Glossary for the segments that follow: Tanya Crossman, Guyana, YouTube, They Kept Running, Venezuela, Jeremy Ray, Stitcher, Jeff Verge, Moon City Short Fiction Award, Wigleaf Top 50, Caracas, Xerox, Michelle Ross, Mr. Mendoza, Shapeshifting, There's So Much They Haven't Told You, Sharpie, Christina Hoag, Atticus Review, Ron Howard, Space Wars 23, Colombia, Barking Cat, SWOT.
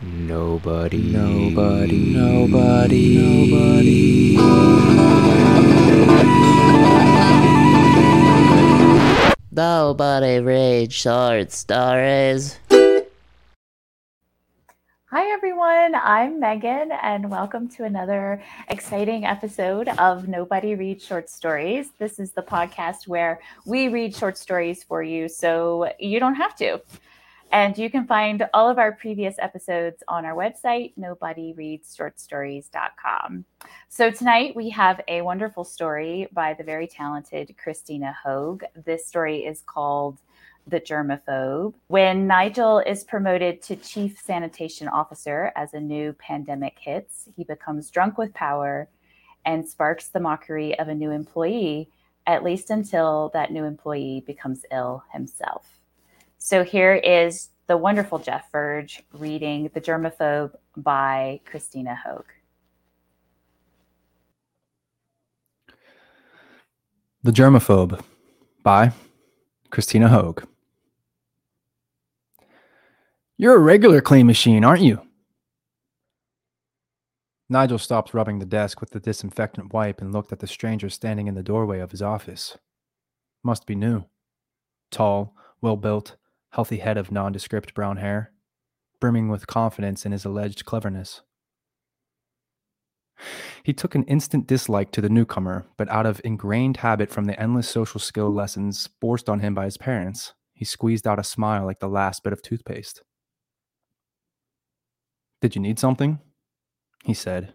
Nobody. Nobody read short stories. Hi everyone, I'm Megan and welcome to another exciting episode of Nobody Reads Short Stories. This is the podcast where we read short stories for you so you don't have to. And you can find all of our previous episodes on our website, nobodyreadsshortstories.com. So tonight we have a wonderful story by the very talented Christina Hoag. This story is called The Germaphobe. When Nigel is promoted to chief sanitation officer as a new pandemic hits, he becomes drunk with power and sparks the mockery of a new employee, at least until that new employee becomes ill himself. So here is the wonderful Jeff Verge reading The Germaphobe by Christina Hoag. The Germaphobe by Christina Hoag. You're a regular clean machine, aren't you? Nigel stopped rubbing the desk with the disinfectant wipe and looked at the stranger standing in the doorway of his office. Must be new. Tall, well-built, healthy head of nondescript brown hair, brimming with confidence in his alleged cleverness. He took an instant dislike to the newcomer, but out of ingrained habit from the endless social skill lessons forced on him by his parents, he squeezed out a smile like the last bit of toothpaste. Did you need something? He said,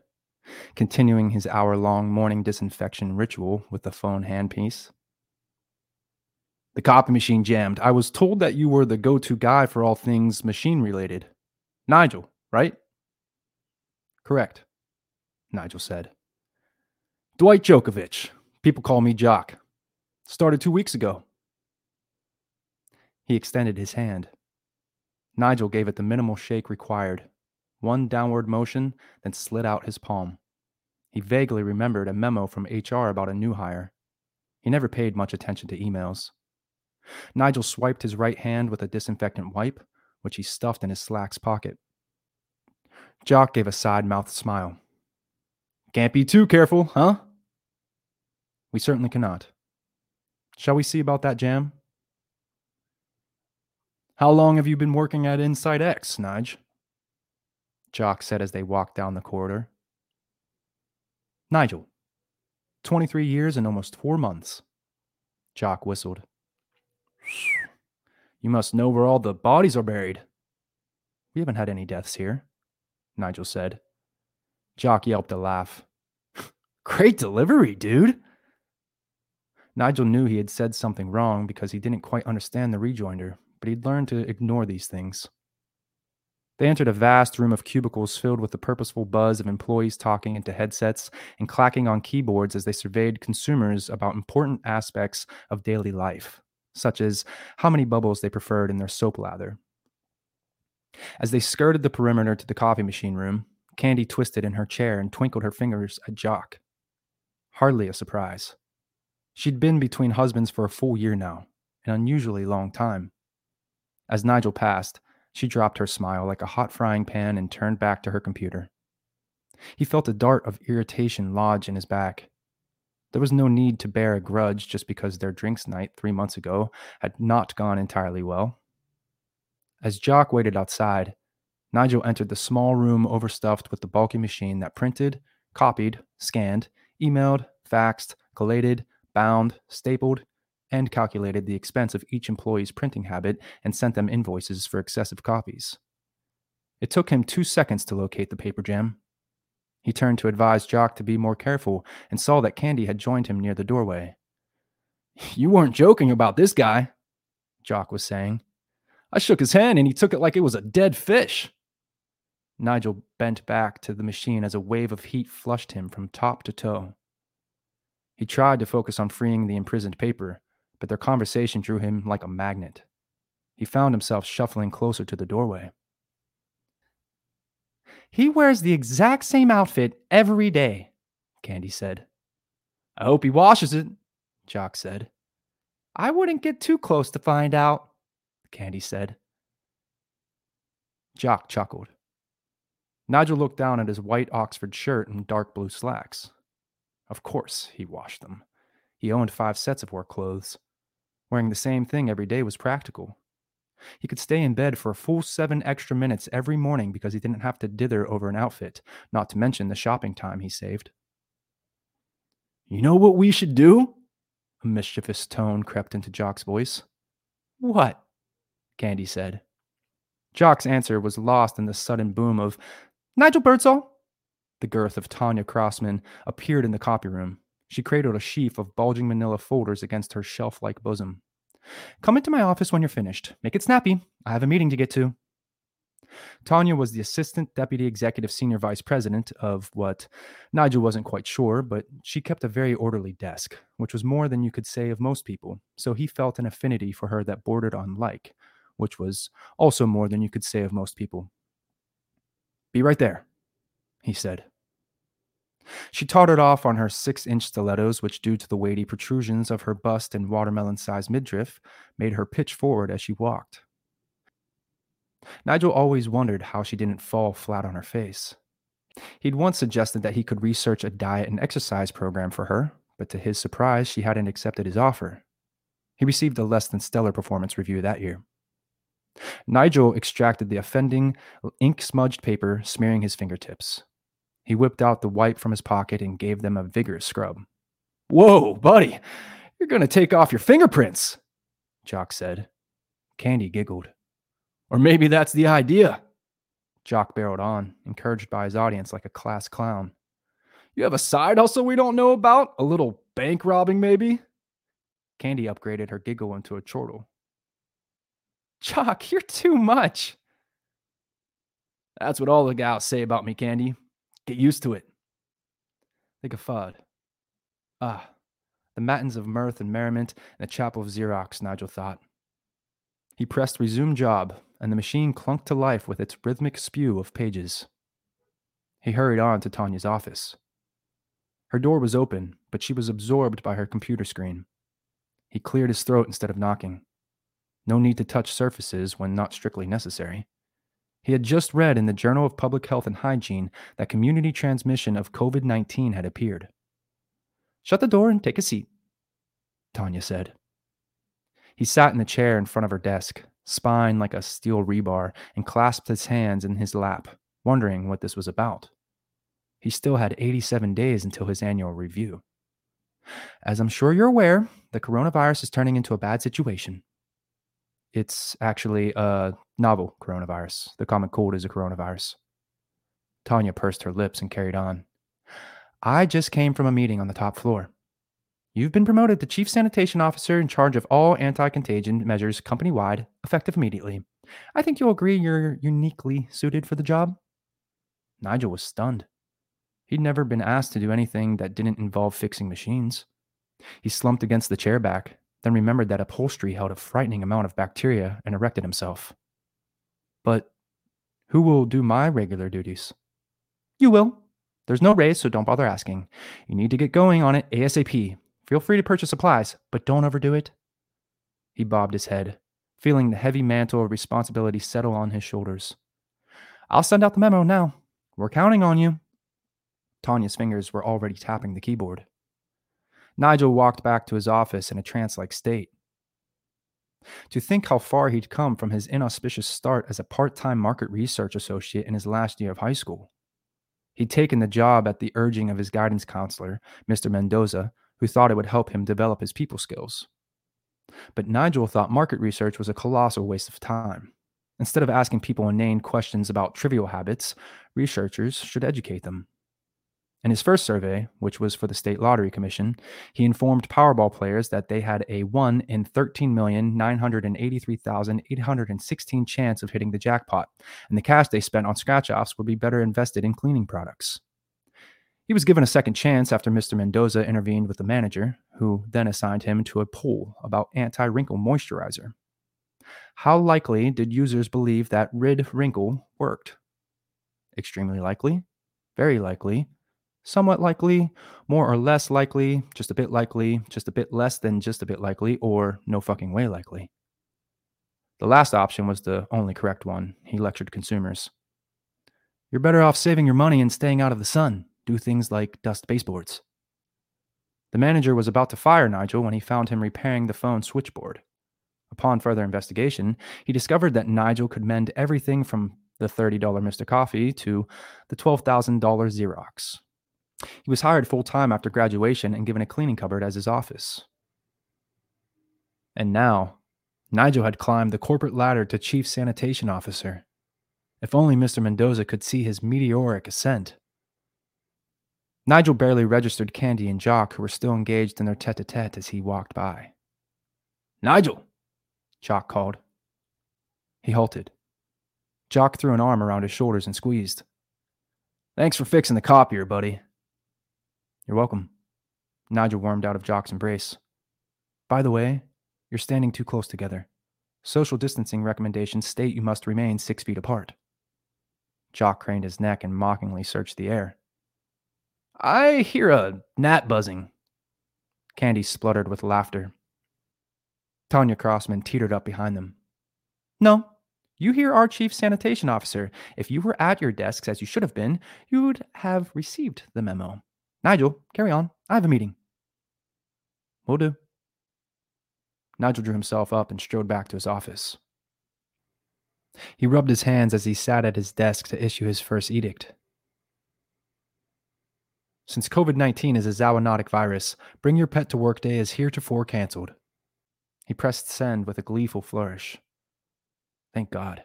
continuing his hour-long morning disinfection ritual with the phone handpiece. The copy machine jammed. I was told that you were the go-to guy for all things machine-related. Nigel, right? Correct, Nigel said. Dwight Djokovic. People call me Jock. Started 2 weeks ago. He extended his hand. Nigel gave it the minimal shake required. One downward motion, then slid out his palm. He vaguely remembered a memo from HR about a new hire. He never paid much attention to emails. Nigel swiped his right hand with a disinfectant wipe, which he stuffed in his slacks pocket. Jock gave a side-mouthed smile. Can't be too careful, huh? We certainly cannot. Shall we see about that jam? How long have you been working at Inside X, Nige? Jock said as they walked down the corridor. Nigel, 23 years and almost 4 months. Jock whistled. You must know where all the bodies are buried. We haven't had any deaths here, Nigel said. Jock yelped a laugh. Great delivery, dude. Nigel knew he had said something wrong because he didn't quite understand the rejoinder, but he'd learned to ignore these things. They entered a vast room of cubicles filled with the purposeful buzz of employees talking into headsets and clacking on keyboards as they surveyed consumers about important aspects of daily life, such as how many bubbles they preferred in their soap lather. As they skirted the perimeter to the coffee machine room, Candy twisted in her chair and twinkled her fingers at Jock. Hardly a surprise. She'd been between husbands for a full year now, an unusually long time. As Nigel passed, she dropped her smile like a hot frying pan and turned back to her computer. He felt a dart of irritation lodge in his back. There was no need to bear a grudge just because their drinks night 3 months ago had not gone entirely well. As Jock waited outside, Nigel entered the small room overstuffed with the bulky machine that printed, copied, scanned, emailed, faxed, collated, bound, stapled, and calculated the expense of each employee's printing habit and sent them invoices for excessive copies. It took him 2 seconds to locate the paper jam. He turned to advise Jock to be more careful and saw that Candy had joined him near the doorway. You weren't joking about this guy, Jock was saying. I shook his hand and he took it like it was a dead fish. Nigel bent back to the machine as a wave of heat flushed him from top to toe. He tried to focus on freeing the imprisoned paper, but their conversation drew him like a magnet. He found himself shuffling closer to the doorway. He wears the exact same outfit every day, Candy said. I hope he washes it, Jock said. I wouldn't get too close to find out, Candy said. Jock chuckled. Nigel looked down at his white Oxford shirt and dark blue slacks. Of course, he washed them. He owned 5 sets of work clothes. Wearing the same thing every day was practical. He could stay in bed for a full 7 extra minutes every morning because he didn't have to dither over an outfit, not to mention the shopping time he saved. You know what we should do? A mischievous tone crept into Jock's voice. What? Candy said. Jock's answer was lost in the sudden boom of Nigel Birdsell. The girth of Tanya Crossman appeared in the copy room. She cradled a sheaf of bulging manila folders against her shelf-like bosom. Come into my office when you're finished. Make it snappy. I have a meeting to get to. Tanya was the assistant deputy executive senior vice president of what Nigel wasn't quite sure, but she kept a very orderly desk, which was more than you could say of most people, so he felt an affinity for her that bordered on like, which was also more than you could say of most people. Be right there, he said. She tottered off on her 6-inch stilettos, which, due to the weighty protrusions of her bust and watermelon-sized midriff, made her pitch forward as she walked. Nigel always wondered how she didn't fall flat on her face. He'd once suggested that he could research a diet and exercise program for her, but to his surprise, she hadn't accepted his offer. He received a less-than-stellar performance review that year. Nigel extracted the offending, ink-smudged paper, smearing his fingertips. He whipped out the wipe from his pocket and gave them a vigorous scrub. Whoa, buddy, you're going to take off your fingerprints, Jock said. Candy giggled. Or maybe that's the idea. Jock barreled on, encouraged by his audience like a class clown. You have a side hustle we don't know about? A little bank robbing, maybe? Candy upgraded her giggle into a chortle. Jock, you're too much. That's what all the gals say about me, Candy. Get used to it. They guffawed. Ah, the matins of mirth and merriment in the chapel of Xerox, Nigel thought. He pressed resume job, and the machine clunked to life with its rhythmic spew of pages. He hurried on to Tanya's office. Her door was open, but she was absorbed by her computer screen. He cleared his throat instead of knocking. No need to touch surfaces when not strictly necessary. He had just read in the Journal of Public Health and Hygiene that community transmission of COVID-19 had appeared. Shut the door and take a seat, Tanya said. He sat in the chair in front of her desk, spine like a steel rebar, and clasped his hands in his lap, wondering what this was about. He still had 87 days until his annual review. As I'm sure you're aware, the coronavirus is turning into a bad situation. It's actually a novel coronavirus. The common cold is a coronavirus. Tanya pursed her lips and carried on. I just came from a meeting on the top floor. You've been promoted to chief sanitation officer in charge of all anti-contagion measures company-wide, effective immediately. I think you'll agree you're uniquely suited for the job. Nigel was stunned. He'd never been asked to do anything that didn't involve fixing machines. He slumped against the chair back, then remembered that upholstery held a frightening amount of bacteria and erected himself. But who will do my regular duties? You will. There's no raise, so don't bother asking. You need to get going on it ASAP. Feel free to purchase supplies, but don't overdo it. He bobbed his head, feeling the heavy mantle of responsibility settle on his shoulders. I'll send out the memo now. We're counting on you. Tanya's fingers were already tapping the keyboard. Nigel walked back to his office in a trance-like state. To think how far he'd come from his inauspicious start as a part-time market research associate in his last year of high school. He'd taken the job at the urging of his guidance counselor, Mr. Mendoza, who thought it would help him develop his people skills. But Nigel thought market research was a colossal waste of time. Instead of asking people inane questions about trivial habits, researchers should educate them. In his first survey, which was for the State Lottery Commission, he informed Powerball players that they had a 1 in 13,983,816 chance of hitting the jackpot, and the cash they spent on scratch-offs would be better invested in cleaning products. He was given a second chance after Mr. Mendoza intervened with the manager, who then assigned him to a poll about anti-wrinkle moisturizer. How likely did users believe that Rid Wrinkle worked? Extremely likely, very likely, somewhat likely, more or less likely, just a bit less than just a bit likely, or no fucking way likely. The last option was the only correct one. He lectured consumers. You're better off saving your money and staying out of the sun. Do things like dust baseboards. The manager was about to fire Nigel when he found him repairing the phone switchboard. Upon further investigation, he discovered that Nigel could mend everything from the $30 Mr. Coffee to the $12,000 Xerox. He was hired full-time after graduation and given a cleaning cupboard as his office. And now, Nigel had climbed the corporate ladder to chief sanitation officer. If only Mr. Mendoza could see his meteoric ascent. Nigel barely registered Candy and Jock, who were still engaged in their tete-a-tete as he walked by. Nigel! Jock called. He halted. Jock threw an arm around his shoulders and squeezed. Thanks for fixing the copier, buddy. You're welcome. Nigel warmed out of Jock's embrace. By the way, you're standing too close together. Social distancing recommendations state you must remain 6 feet apart. Jock craned his neck and mockingly searched the air. I hear a gnat buzzing. Candy spluttered with laughter. Tanya Crossman teetered up behind them. No, you hear our chief sanitation officer. If you were at your desks, as you should have been, you would have received the memo. Nigel, carry on. I have a meeting. Will do. Nigel drew himself up and strode back to his office. He rubbed his hands as he sat at his desk to issue his first edict. Since COVID-19 is a zoonotic virus, bring your pet to work day is heretofore canceled. He pressed send with a gleeful flourish. Thank God.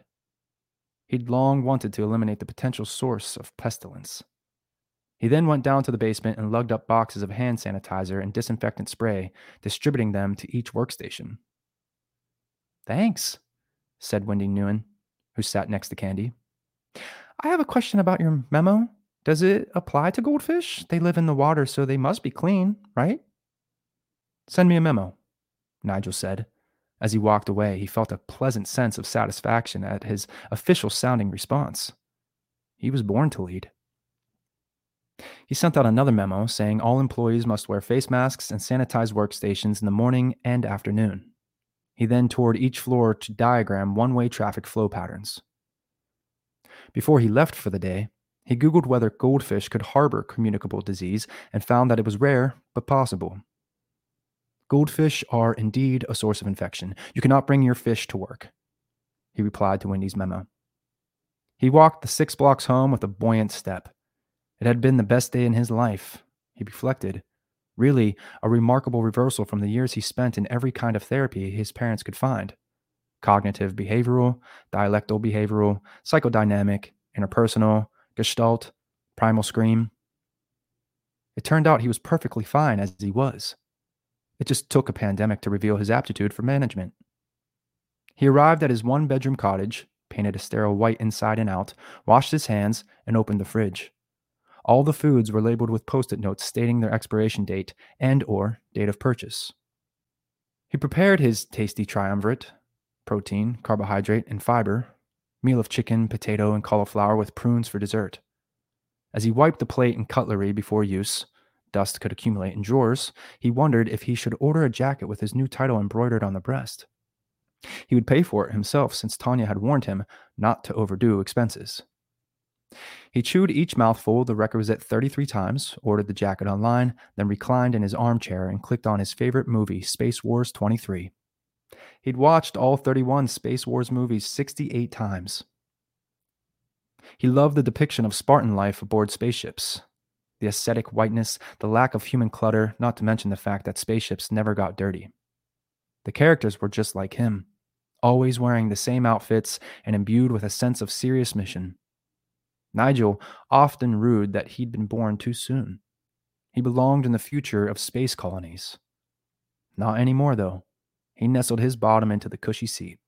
He'd long wanted to eliminate the potential source of pestilence. He then went down to the basement and lugged up boxes of hand sanitizer and disinfectant spray, distributing them to each workstation. Thanks, said Wendy Nguyen, who sat next to Candy. I have a question about your memo. Does it apply to goldfish? They live in the water, so they must be clean, right? Send me a memo, Nigel said. As he walked away, he felt a pleasant sense of satisfaction at his official-sounding response. He was born to lead. He sent out another memo saying all employees must wear face masks and sanitize workstations in the morning and afternoon. He then toured each floor to diagram one-way traffic flow patterns. Before he left for the day, he Googled whether goldfish could harbor communicable disease and found that it was rare, but possible. Goldfish are indeed a source of infection. You cannot bring your fish to work, he replied to Wendy's memo. He walked the 6 blocks home with a buoyant step. It had been the best day in his life, he reflected. Really, a remarkable reversal from the years he spent in every kind of therapy his parents could find. Cognitive behavioral, dialectal behavioral, psychodynamic, interpersonal, gestalt, primal scream. It turned out he was perfectly fine as he was. It just took a pandemic to reveal his aptitude for management. He arrived at his one-bedroom cottage, painted a sterile white inside and out, washed his hands, and opened the fridge. All the foods were labeled with post-it notes stating their expiration date and/or date of purchase. He prepared his tasty triumvirate, protein, carbohydrate, and fiber, meal of chicken, potato, and cauliflower with prunes for dessert. As he wiped the plate and cutlery before use, dust could accumulate in drawers, he wondered if he should order a jacket with his new title embroidered on the breast. He would pay for it himself since Tanya had warned him not to overdo expenses. He chewed each mouthful the requisite 33 times, ordered the jacket online, then reclined in his armchair and clicked on his favorite movie, Space Wars 23. He'd watched all 31 Space Wars movies 68 times. He loved the depiction of Spartan life aboard spaceships. The ascetic whiteness, the lack of human clutter, not to mention the fact that spaceships never got dirty. The characters were just like him, always wearing the same outfits and imbued with a sense of serious mission. Nigel often rued that he'd been born too soon. He belonged in the future of space colonies. Not anymore, though. He nestled his bottom into the cushy seat.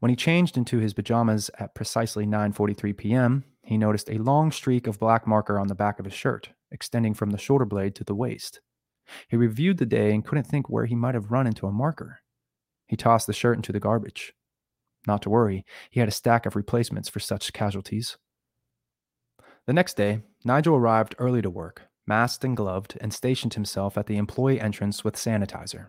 When he changed into his pajamas at precisely 9:43 p.m., he noticed a long streak of black marker on the back of his shirt, extending from the shoulder blade to the waist. He reviewed the day and couldn't think where he might have run into a marker. He tossed the shirt into the garbage. Not to worry, he had a stack of replacements for such casualties. The next day, Nigel arrived early to work, masked and gloved, and stationed himself at the employee entrance with sanitizer.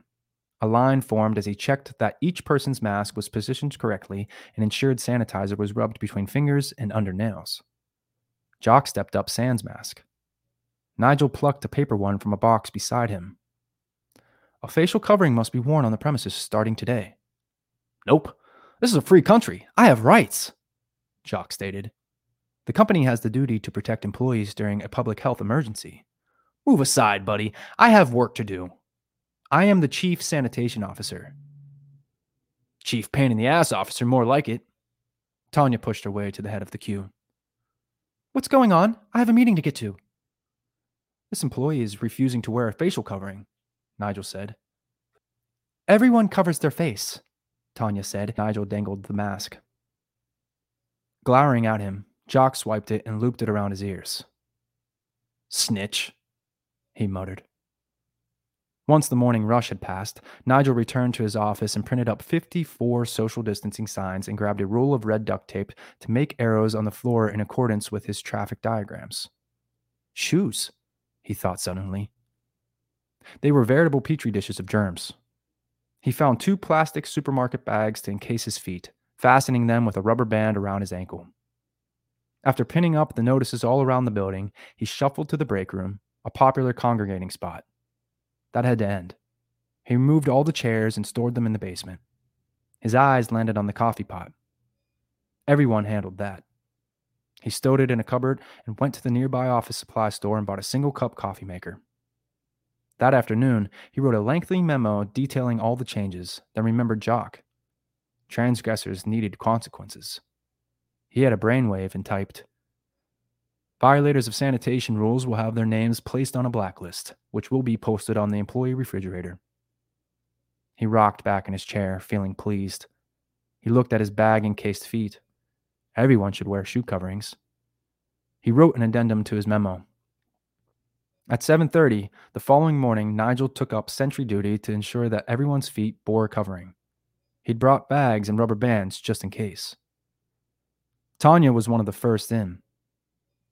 A line formed as he checked that each person's mask was positioned correctly and ensured sanitizer was rubbed between fingers and under nails. Jock stepped up Sans' mask. Nigel plucked a paper one from a box beside him. A facial covering must be worn on the premises starting today. Nope. This is a free country. I have rights, Jock stated. The company has the duty to protect employees during a public health emergency. Move aside, buddy. I have work to do. I am the chief sanitation officer. Chief pain in the ass officer, more like it. Tanya pushed her way to the head of the queue. What's going on? I have a meeting to get to. This employee is refusing to wear a facial covering, Nigel said. Everyone covers their face, Tanya said. Nigel dangled the mask. Glowering at him, Jock swiped it and looped it around his ears. Snitch, he muttered. Once the morning rush had passed, Nigel returned to his office and printed up 54 social distancing signs and grabbed a roll of red duct tape to make arrows on the floor in accordance with his traffic diagrams. Shoes, he thought suddenly. They were veritable petri dishes of germs. He found 2 plastic supermarket bags to encase his feet, fastening them with a rubber band around his ankle. After pinning up the notices all around the building, he shuffled to the break room, a popular congregating spot. That had to end. He removed all the chairs and stored them in the basement. His eyes landed on the coffee pot. Everyone handled that. He stowed it in a cupboard and went to the nearby office supply store and bought a single cup coffee maker. That afternoon, he wrote a lengthy memo detailing all the changes, then remembered Jock. Transgressors needed consequences. He had a brainwave and typed, "Violators of sanitation rules will have their names placed on a blacklist, which will be posted on the employee refrigerator." He rocked back in his chair, feeling pleased. He looked at his bag-encased feet. Everyone should wear shoe coverings. He wrote an addendum to his memo. At 7:30 the following morning, Nigel took up sentry duty to ensure that everyone's feet bore covering. He'd brought bags and rubber bands just in case. Tanya was one of the first in.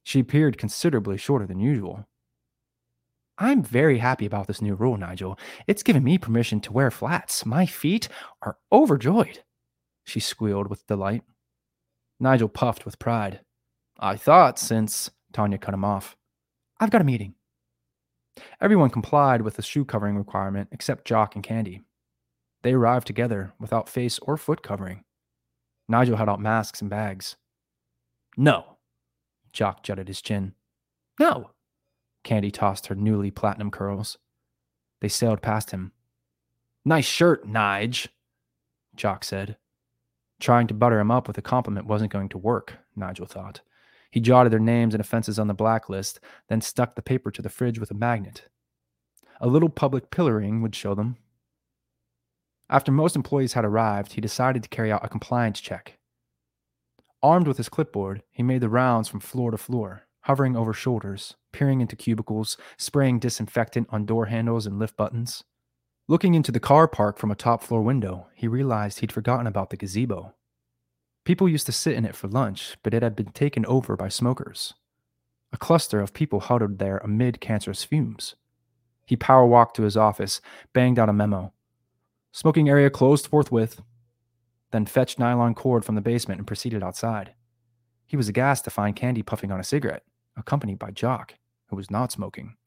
She appeared considerably shorter than usual. "I'm very happy about this new rule, Nigel. It's given me permission to wear flats. My feet are overjoyed," she squealed with delight. Nigel puffed with pride. "I thought since..." Tanya cut him off. "I've got a meeting." Everyone complied with the shoe covering requirement except Jock and Candy. They arrived together without face or foot covering. Nigel had out masks and bags. "No." Jock jutted his chin. "No." Candy tossed her newly platinum curls. They sailed past him. "Nice shirt, Nige," Jock said. Trying to butter him up with a compliment wasn't going to work, Nigel thought. He jotted their names and offenses on the blacklist, then stuck the paper to the fridge with a magnet. A little public pillaring would show them. After most employees had arrived, he decided to carry out a compliance check. Armed with his clipboard, he made the rounds from floor to floor, hovering over shoulders, peering into cubicles, spraying disinfectant on door handles and lift buttons. Looking into the car park from a top-floor window, he realized he'd forgotten about the gazebo. People used to sit in it for lunch, but it had been taken over by smokers. A cluster of people huddled there amid cancerous fumes. He power-walked to his office, banged out a memo. "Smoking area closed forthwith," then fetched nylon cord from the basement and proceeded outside. He was aghast to find Candy puffing on a cigarette, accompanied by Jock, who was not smoking.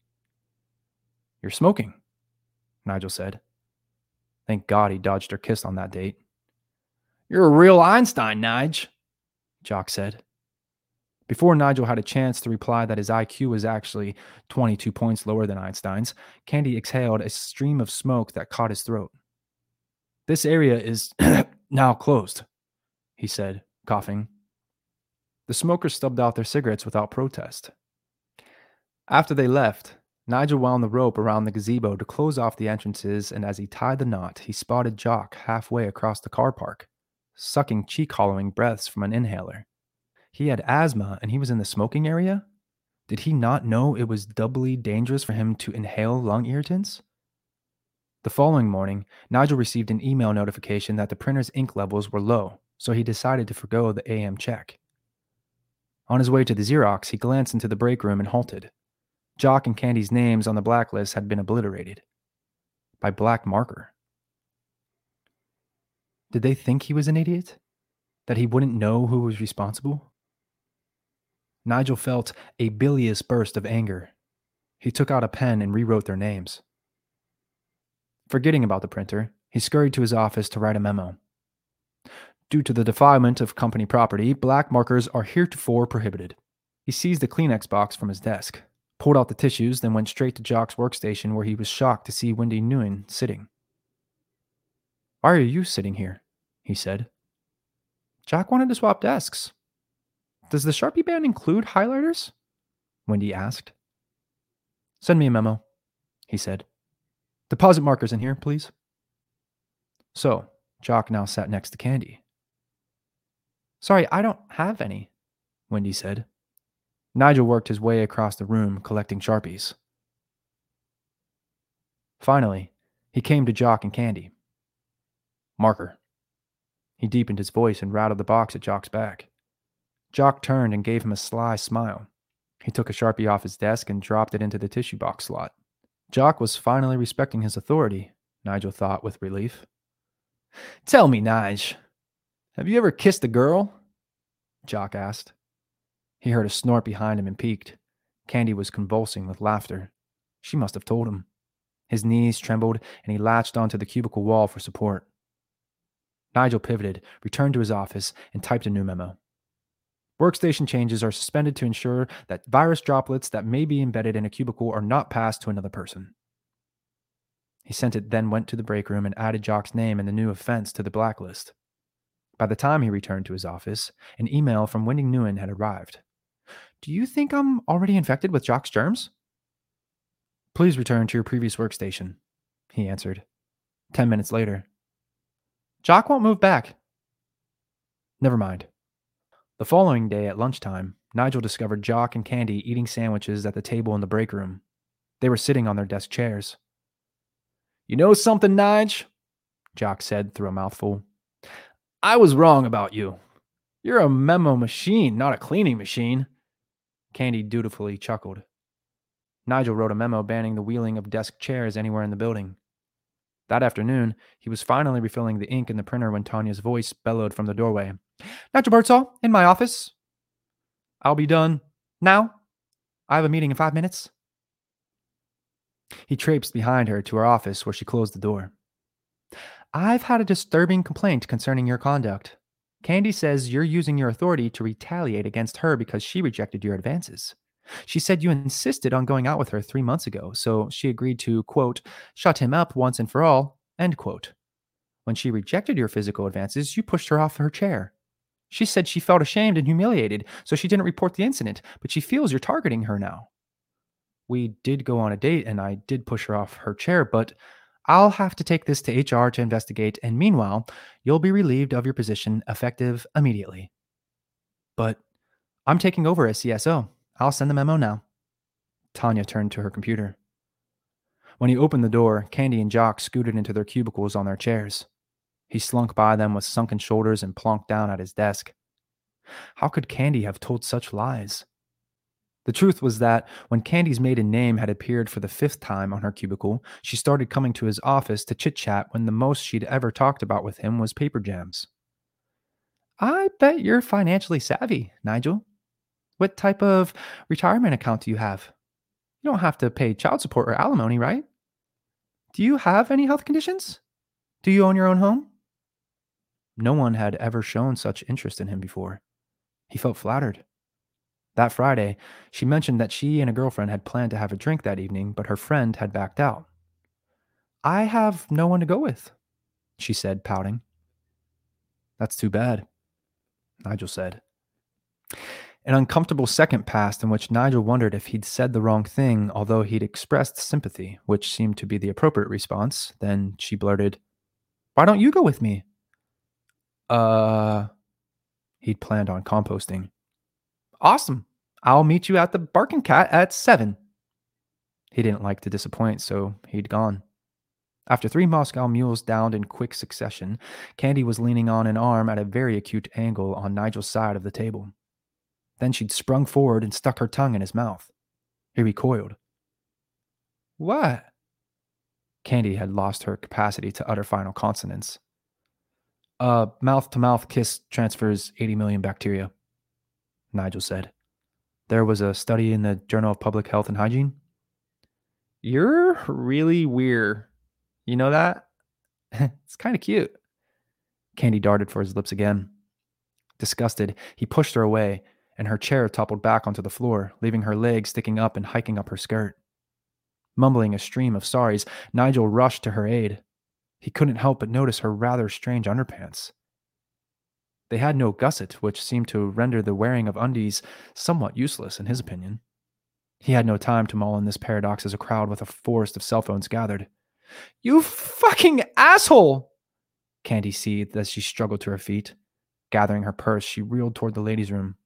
"You're smoking," Nigel said. Thank God he dodged her kiss on that date. "You're a real Einstein, Nige," Jock said. Before Nigel had a chance to reply that his IQ was actually 22 points lower than Einstein's, Candy exhaled a stream of smoke that caught his throat. "This area is now closed," he said, coughing. The smokers stubbed out their cigarettes without protest. After they left, Nigel wound the rope around the gazebo to close off the entrances, and as he tied the knot, he spotted Jock halfway across the car park, sucking cheek-hollowing breaths from an inhaler. He had asthma, and he was in the smoking area? Did he not know it was doubly dangerous for him to inhale lung irritants? The following morning, Nigel received an email notification that the printer's ink levels were low, so he decided to forgo the AM check. On his way to the Xerox, he glanced into the break room and halted. Jock and Candy's names on the blacklist had been obliterated. By black marker. Did they think he was an idiot? That he wouldn't know who was responsible? Nigel felt a bilious burst of anger. He took out a pen and rewrote their names. Forgetting about the printer, he scurried to his office to write a memo. Due to the defilement of company property, black markers are heretofore prohibited. He seized a Kleenex box from his desk, pulled out the tissues, then went straight to Jock's workstation where he was shocked to see Wendy Nguyen sitting. "Why are you sitting here?" he said. "Jock wanted to swap desks." "Does the Sharpie band include highlighters?" Wendy asked. "Send me a memo," he said. "Deposit markers in here, please." So, Jock now sat next to Candy. "Sorry, I don't have any," Wendy said. Nigel worked his way across the room, collecting Sharpies. Finally, he came to Jock and Candy. "Marker." He deepened his voice and rattled the box at Jock's back. Jock turned and gave him a sly smile. He took a Sharpie off his desk and dropped it into the tissue box slot. Jock was finally respecting his authority, Nigel thought with relief. "Tell me, Nige, have you ever kissed a girl?" Jock asked. He heard a snort behind him and peeked. Candy was convulsing with laughter. She must have told him. His knees trembled, and he latched onto the cubicle wall for support. Nigel pivoted, returned to his office, and typed a new memo. Workstation changes are suspended to ensure that virus droplets that may be embedded in a cubicle are not passed to another person. He sent it, then went to the break room and added Jock's name and the new offense to the blacklist. By the time he returned to his office, an email from Wendy Nguyen had arrived. "Do you think I'm already infected with Jock's germs?" "Please return to your previous workstation," he answered. 10 minutes later. "Jock won't move back." "Never mind." The following day at lunchtime, Nigel discovered Jock and Candy eating sandwiches at the table in the break room. They were sitting on their desk chairs. "You know something, Nige?" Jock said through a mouthful. "I was wrong about you. You're a memo machine, not a cleaning machine." Candy dutifully chuckled. Nigel wrote a memo banning the wheeling of desk chairs anywhere in the building. That afternoon, he was finally refilling the ink in the printer when Tanya's voice bellowed from the doorway. "Nigel Birdsell, in my office." "I'll be done. Now? I have a meeting in 5 minutes." He traipsed behind her to her office where she closed the door. "I've had a disturbing complaint concerning your conduct. Candy says you're using your authority to retaliate against her because she rejected your advances. She said you insisted on going out with her 3 months ago, so she agreed to, quote, shut him up once and for all, end quote. When she rejected your physical advances, you pushed her off her chair. She said she felt ashamed and humiliated, so she didn't report the incident, but she feels you're targeting her now. We did go on a date, and I did push her off her chair, but I'll have to take this to HR to investigate, and meanwhile, you'll be relieved of your position effective immediately. But I'm taking over as CSO. I'll send the memo now." Tanya turned to her computer. When he opened the door, Candy and Jock scooted into their cubicles on their chairs. He slunk by them with sunken shoulders and plonked down at his desk. How could Candy have told such lies? The truth was that when Candy's maiden name had appeared for the 5th time on her cubicle, she started coming to his office to chit-chat when the most she'd ever talked about with him was paper jams. "I bet you're financially savvy, Nigel. What type of retirement account do you have? You don't have to pay child support or alimony, right? Do you have any health conditions? Do you own your own home?" No one had ever shown such interest in him before. He felt flattered. That Friday, she mentioned that she and a girlfriend had planned to have a drink that evening, but her friend had backed out. "I have no one to go with," she said, pouting. "That's too bad," Nigel said. An uncomfortable second passed in which Nigel wondered if he'd said the wrong thing, although he'd expressed sympathy, which seemed to be the appropriate response. Then she blurted, "Why don't you go with me?" He'd planned on composting. "Awesome. I'll meet you at the Barking Cat at 7. He didn't like to disappoint, so he'd gone. After 3 Moscow mules downed in quick succession, Candy was leaning on an arm at a very acute angle on Nigel's side of the table. Then she'd sprung forward and stuck her tongue in his mouth. He recoiled. "What?" Candy had lost her capacity to utter final consonants. Mouth-to-mouth kiss transfers 80 million bacteria, Nigel said. There was a study in the Journal of Public Health and Hygiene. You're really weird. You know that? It's kind of cute. Candy darted for his lips again. Disgusted, he pushed her away, and her chair toppled back onto the floor, leaving her legs sticking up and hiking up her skirt. Mumbling a stream of sorries, Nigel rushed to her aid. He couldn't help but notice her rather strange underpants. They had no gusset, which seemed to render the wearing of undies somewhat useless, in his opinion. He had no time to mull on this paradox as a crowd with a forest of cell phones gathered. You fucking asshole! Candy seethed as she struggled to her feet. Gathering her purse, she reeled toward the ladies' room.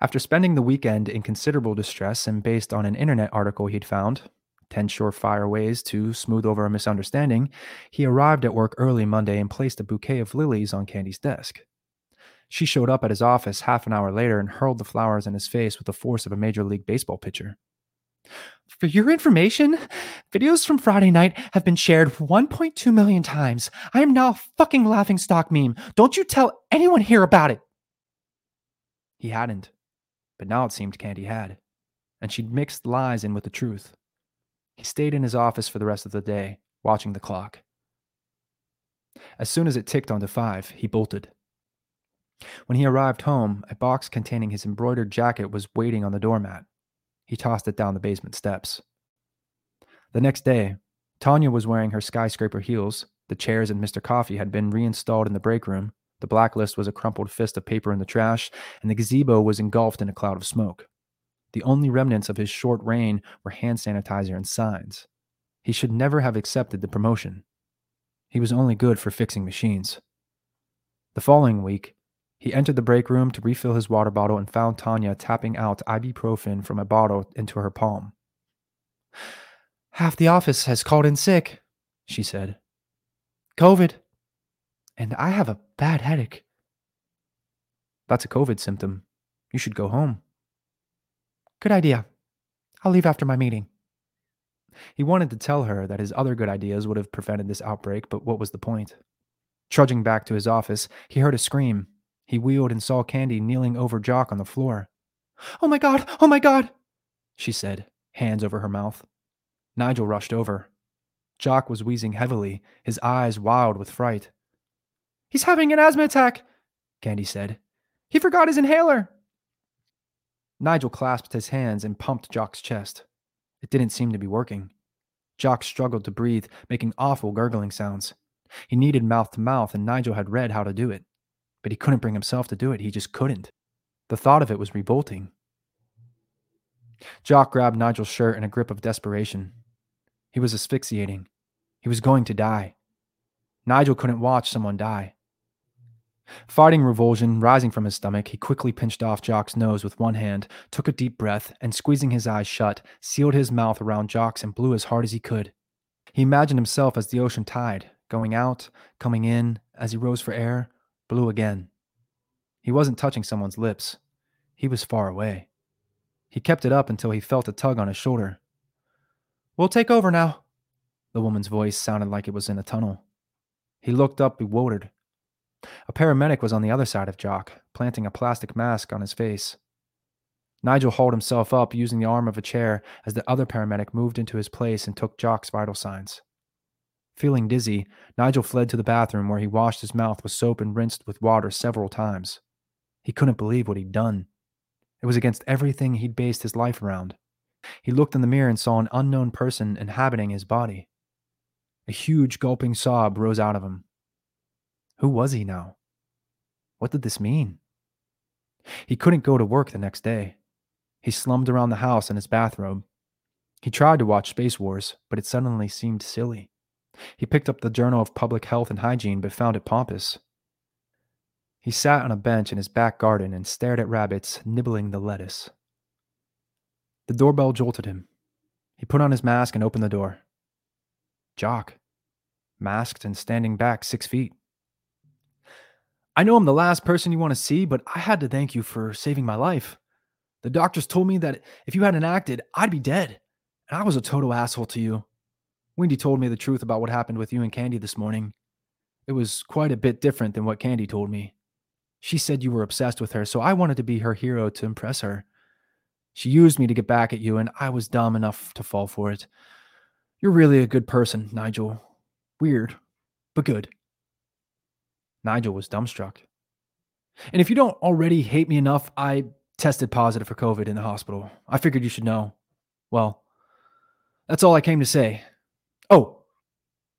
After spending the weekend in considerable distress and based on an internet article he'd found, 10 surefire ways to smooth over a misunderstanding, he arrived at work early Monday and placed a bouquet of lilies on Candy's desk. She showed up at his office half an hour later and hurled the flowers in his face with the force of a Major League Baseball pitcher. For your information, videos from Friday night have been shared 1.2 million times. I am now a fucking laughingstock meme. Don't you tell anyone here about it. He hadn't, but now it seemed Candy had, and she'd mixed lies in with the truth. He stayed in his office for the rest of the day, watching the clock. As soon as it ticked onto 5, he bolted. When he arrived home, a box containing his embroidered jacket was waiting on the doormat. He tossed it down the basement steps. The next day, Tanya was wearing her skyscraper heels. The chairs and Mr. Coffee had been reinstalled in the break room. The blacklist was a crumpled fist of paper in the trash, and the gazebo was engulfed in a cloud of smoke. The only remnants of his short reign were hand sanitizer and signs. He should never have accepted the promotion. He was only good for fixing machines. The following week, he entered the break room to refill his water bottle and found Tanya tapping out ibuprofen from a bottle into her palm. Half the office has called in sick, she said. COVID. And I have a bad headache. That's a COVID symptom. You should go home. Good idea. I'll leave after my meeting. He wanted to tell her that his other good ideas would have prevented this outbreak, but what was the point? Trudging back to his office, he heard a scream. He wheeled and saw Candy kneeling over Jock on the floor. Oh my God! Oh my God! She said, hands over her mouth. Nigel rushed over. Jock was wheezing heavily, his eyes wild with fright. He's having an asthma attack, Candy said. He forgot his inhaler. Nigel clasped his hands and pumped Jock's chest. It didn't seem to be working. Jock struggled to breathe, making awful gurgling sounds. He needed mouth-to-mouth, and Nigel had read how to do it. But he couldn't bring himself to do it. He just couldn't. The thought of it was revolting. Jock grabbed Nigel's shirt in a grip of desperation. He was asphyxiating. He was going to die. Nigel couldn't watch someone die. Fighting revulsion rising from his stomach, he quickly pinched off Jock's nose with one hand, took a deep breath, and squeezing his eyes shut, sealed his mouth around Jock's and blew as hard as he could. He imagined himself as the ocean tide, going out, coming in, as he rose for air, blew again. He wasn't touching someone's lips. He was far away. He kept it up until he felt a tug on his shoulder. We'll take over now. The woman's voice sounded like it was in a tunnel. He looked up, bewildered. A paramedic was on the other side of Jock, planting a plastic mask on his face. Nigel hauled himself up using the arm of a chair as the other paramedic moved into his place and took Jock's vital signs. Feeling dizzy, Nigel fled to the bathroom where he washed his mouth with soap and rinsed with water several times. He couldn't believe what he'd done. It was against everything he'd based his life around. He looked in the mirror and saw an unknown person inhabiting his body. A huge gulping sob rose out of him. Who was he now? What did this mean? He couldn't go to work the next day. He slummed around the house in his bathrobe. He tried to watch Space Wars, but it suddenly seemed silly. He picked up the Journal of Public Health and Hygiene, but found it pompous. He sat on a bench in his back garden and stared at rabbits nibbling the lettuce. The doorbell jolted him. He put on his mask and opened the door. Jock, masked and standing back 6 feet. I know I'm the last person you want to see, but I had to thank you for saving my life. The doctors told me that if you hadn't acted, I'd be dead, and I was a total asshole to you. Wendy told me the truth about what happened with you and Candy this morning. It was quite a bit different than what Candy told me. She said you were obsessed with her, so I wanted to be her hero to impress her. She used me to get back at you, and I was dumb enough to fall for it. You're really a good person, Nigel. Weird, but good. Nigel was dumbstruck. And if you don't already hate me enough, I tested positive for COVID in the hospital. I figured you should know. Well, that's all I came to say. Oh,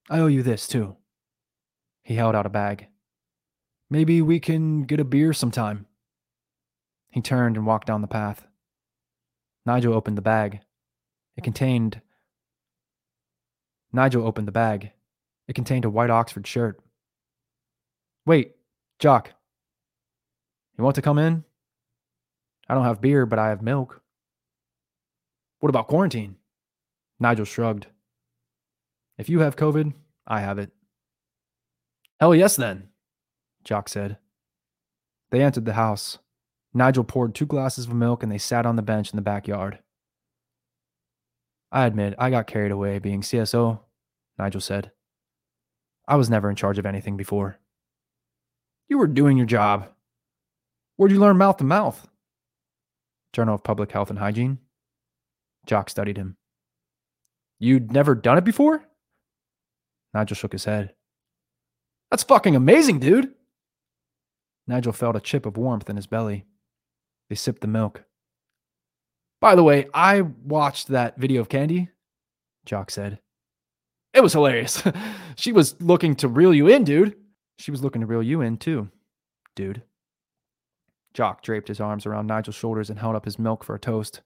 I owe you this, too. He held out a bag. Maybe we can get a beer sometime. He turned and walked down the path. Nigel opened the bag. It contained a white Oxford shirt. Wait, Jock. You want to come in? I don't have beer, but I have milk. What about quarantine? Nigel shrugged. If you have COVID, I have it. Hell yes, then, Jock said. They entered the house. Nigel poured 2 glasses of milk and they sat on the bench in the backyard. I admit, I got carried away being CSO, Nigel said. I was never in charge of anything before. You were doing your job. Where'd you learn mouth to mouth? Journal of Public Health and Hygiene. Jock studied him. You'd never done it before? Nigel shook his head. That's fucking amazing, dude. Nigel felt a chip of warmth in his belly. They sipped the milk. By the way, I watched that video of Candy, Jock said. It was hilarious. She was looking to reel you in, dude. She was looking to reel you in, too, dude. Jock draped his arms around Nigel's shoulders and held up his milk for a toast.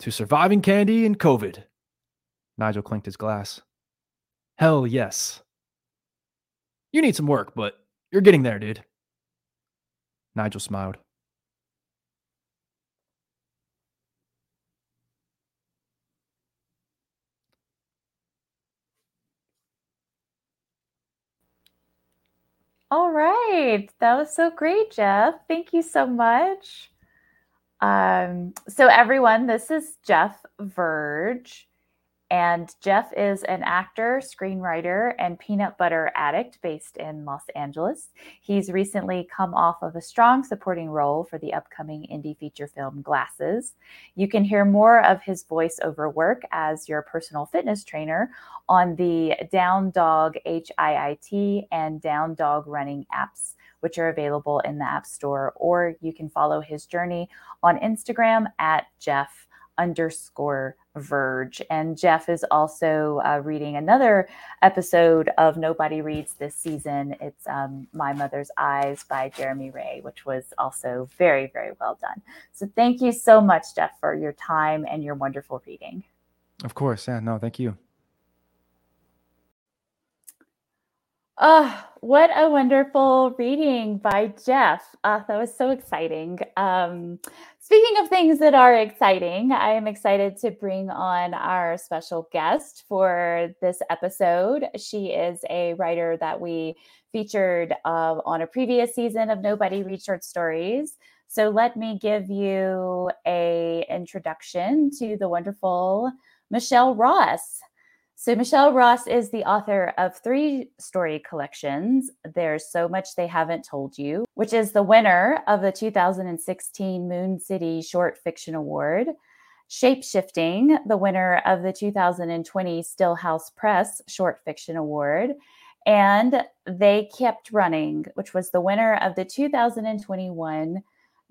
To surviving Candy and COVID. Nigel clinked his glass. Hell yes. You need some work, but you're getting there, dude. Nigel smiled. All right. That was so great, Jeff. Thank you so much. So everyone, this is Jeff Verge. And Jeff is an actor, screenwriter, and peanut butter addict based in Los Angeles. He's recently come off of a strong supporting role for the upcoming indie feature film Glasses. You can hear more of his voiceover work as your personal fitness trainer on the Down Dog HIIT and Down Dog Running apps, which are available in the App Store, or you can follow his journey on Instagram at Jeff_Verge. And Jeff is also reading another episode of Nobody Reads this season. It's My Mother's Eyes by Jeremy Ray, which was also very, very well done. So thank you so much, Jeff, for your time and your wonderful reading. Of course. Yeah, no, thank you. Oh, what a wonderful reading by Jeff. That was so exciting. Speaking of things that are exciting, I am excited to bring on our special guest for this episode. She is a writer that we featured on a previous season of Nobody Reads Short Stories. So let me give you an introduction to the wonderful Michelle Ross. So Michelle Ross is the author of 3 story collections, There's So Much They Haven't Told You, which is the winner of the 2016 Moon City Short Fiction Award, Shapeshifting, the winner of the 2020 Stillhouse Press Short Fiction Award, and They Kept Running, which was the winner of the 2021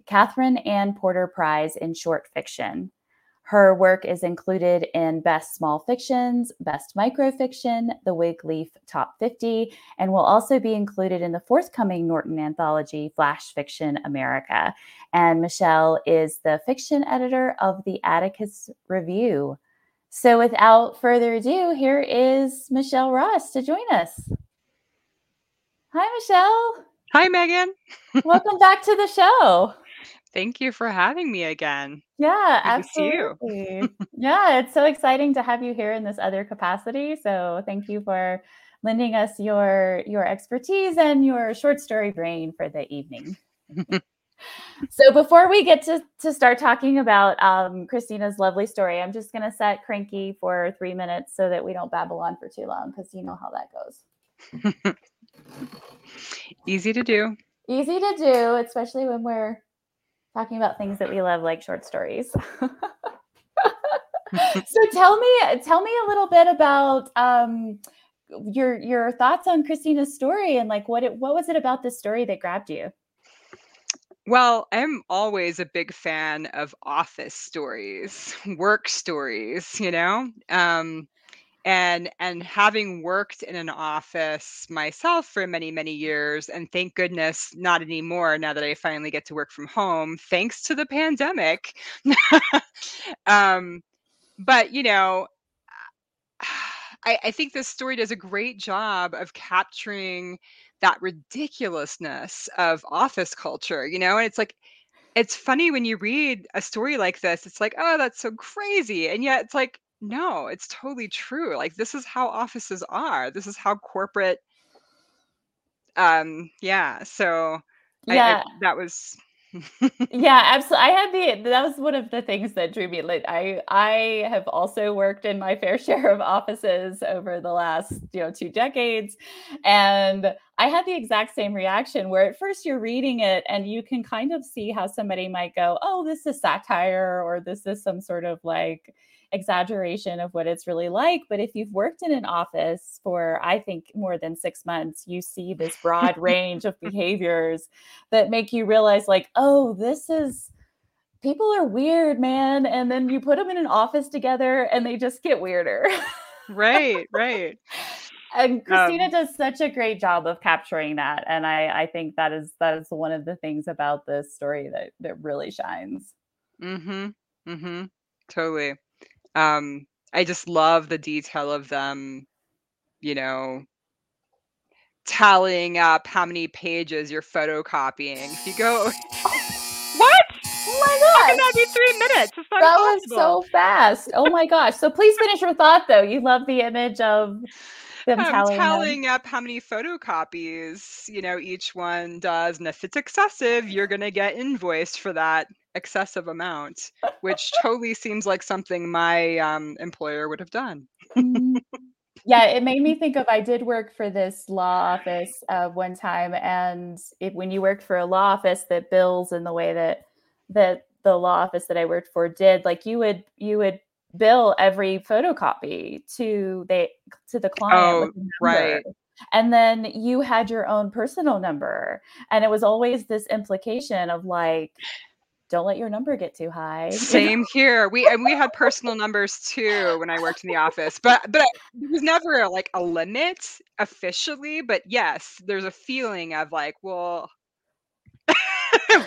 Catherine Ann Porter Prize in Short Fiction. Her work is included in Best Small Fictions, Best Microfiction, the Wigleaf Top 50, and will also be included in the forthcoming Norton Anthology, Flash Fiction America. And Michelle is the fiction editor of the Atticus Review. So without further ado, here is Michelle Ross to join us. Hi, Michelle. Hi, Megan. Welcome back to the show. Thank you for having me again. Yeah, absolutely. Yeah, it's so exciting to have you here in this other capacity. So thank you for lending us your expertise and your short story brain for the evening. So before we get to start talking about Christina's lovely story, I'm just going to set Cranky for 3 minutes so that we don't babble on for too long, because you know how that goes. Easy to do. Easy to do, especially when we're talking about things that we love, like short stories. So tell me a little bit about your thoughts on Christina's story, and like what was it about this story that grabbed you? Well, I'm always a big fan of office stories, work stories, you know, and having worked in an office myself for many, many years, and thank goodness not anymore now that I finally get to work from home, thanks to the pandemic. But, you know, I think this story does a great job of capturing that ridiculousness of office culture, you know, and it's like, it's funny when you read a story like this, it's like, oh, that's so crazy. And yet it's like, no, it's totally true. Like, this is how offices are. This is how corporate. That was. Yeah, absolutely. That was one of the things that drew me. Like, I have also worked in my fair share of offices over the last, 2 decades. And I had the exact same reaction where at first you're reading it and you can kind of see how somebody might go, oh, this is satire, or this is some sort of like exaggeration of what it's really like. But if you've worked in an office for, I think, more than 6 months, you see this broad range of behaviors that make you realize, like, oh, this is, people are weird, man. And then you put them in an office together and they just get weirder. Right. And Christina does such a great job of capturing that. And I think that is one of the things about this story that really shines. Mm-hmm. Totally. I just love the detail of them, tallying up how many pages you're photocopying. If you go, what? Oh my gosh. How can that be 3 minutes? It's not possible. That was so fast. Oh my gosh. So please finish your thought though. You love the image of them tallying up how many photocopies, each one does. And if it's excessive, you're going to get invoiced for that excessive amount, which totally seems like something my employer would have done. Yeah, it made me think of, I did work for this law office one time, and when you work for a law office that bills in the way that the law office that I worked for did, like you would bill every photocopy to the client. Oh, right. And then you had your own personal number, and it was always this implication of like, don't let your number get too high. Same here. We had personal numbers too when I worked in the office, but there was never like a limit officially. But yes, there's a feeling of like, well,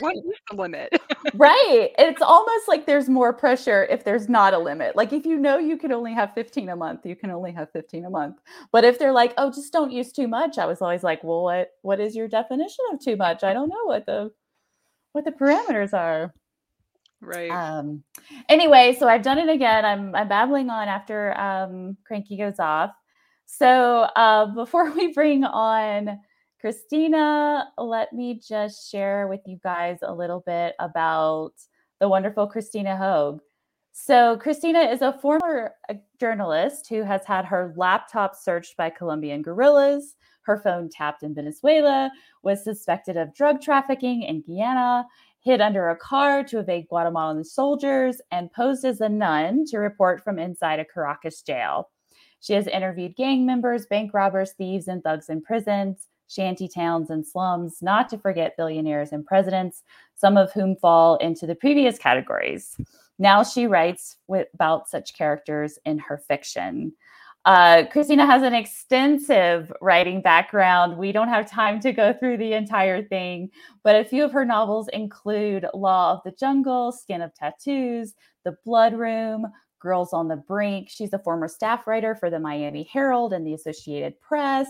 what is the limit? Right. It's almost like there's more pressure if there's not a limit. Like if you can only have 15 a month, you can only have 15 a month. But if they're like, oh, just don't use too much. I was always like, well, what is your definition of too much? I don't know what the parameters are. Right. Anyway, so I've done it again. I'm babbling on after Cranky goes off. So before we bring on Christina, let me just share with you guys a little bit about the wonderful Christina Hoag. So Christina is a former journalist who has had her laptop searched by Colombian guerrillas, her phone tapped in Venezuela, was suspected of drug trafficking in Guyana, hid under a car to evade Guatemalan soldiers, and posed as a nun to report from inside a Caracas jail. She has interviewed gang members, bank robbers, thieves, and thugs in prisons, shanty towns and slums, not to forget billionaires and presidents, some of whom fall into the previous categories. Now she writes about such characters in her fiction. Christina has an extensive writing background. We don't have time to go through the entire thing, but a few of her novels include Law of the Jungle, Skin of Tattoos, The Blood Room, Girls on the Brink. She's a former staff writer for the Miami Herald and the Associated Press.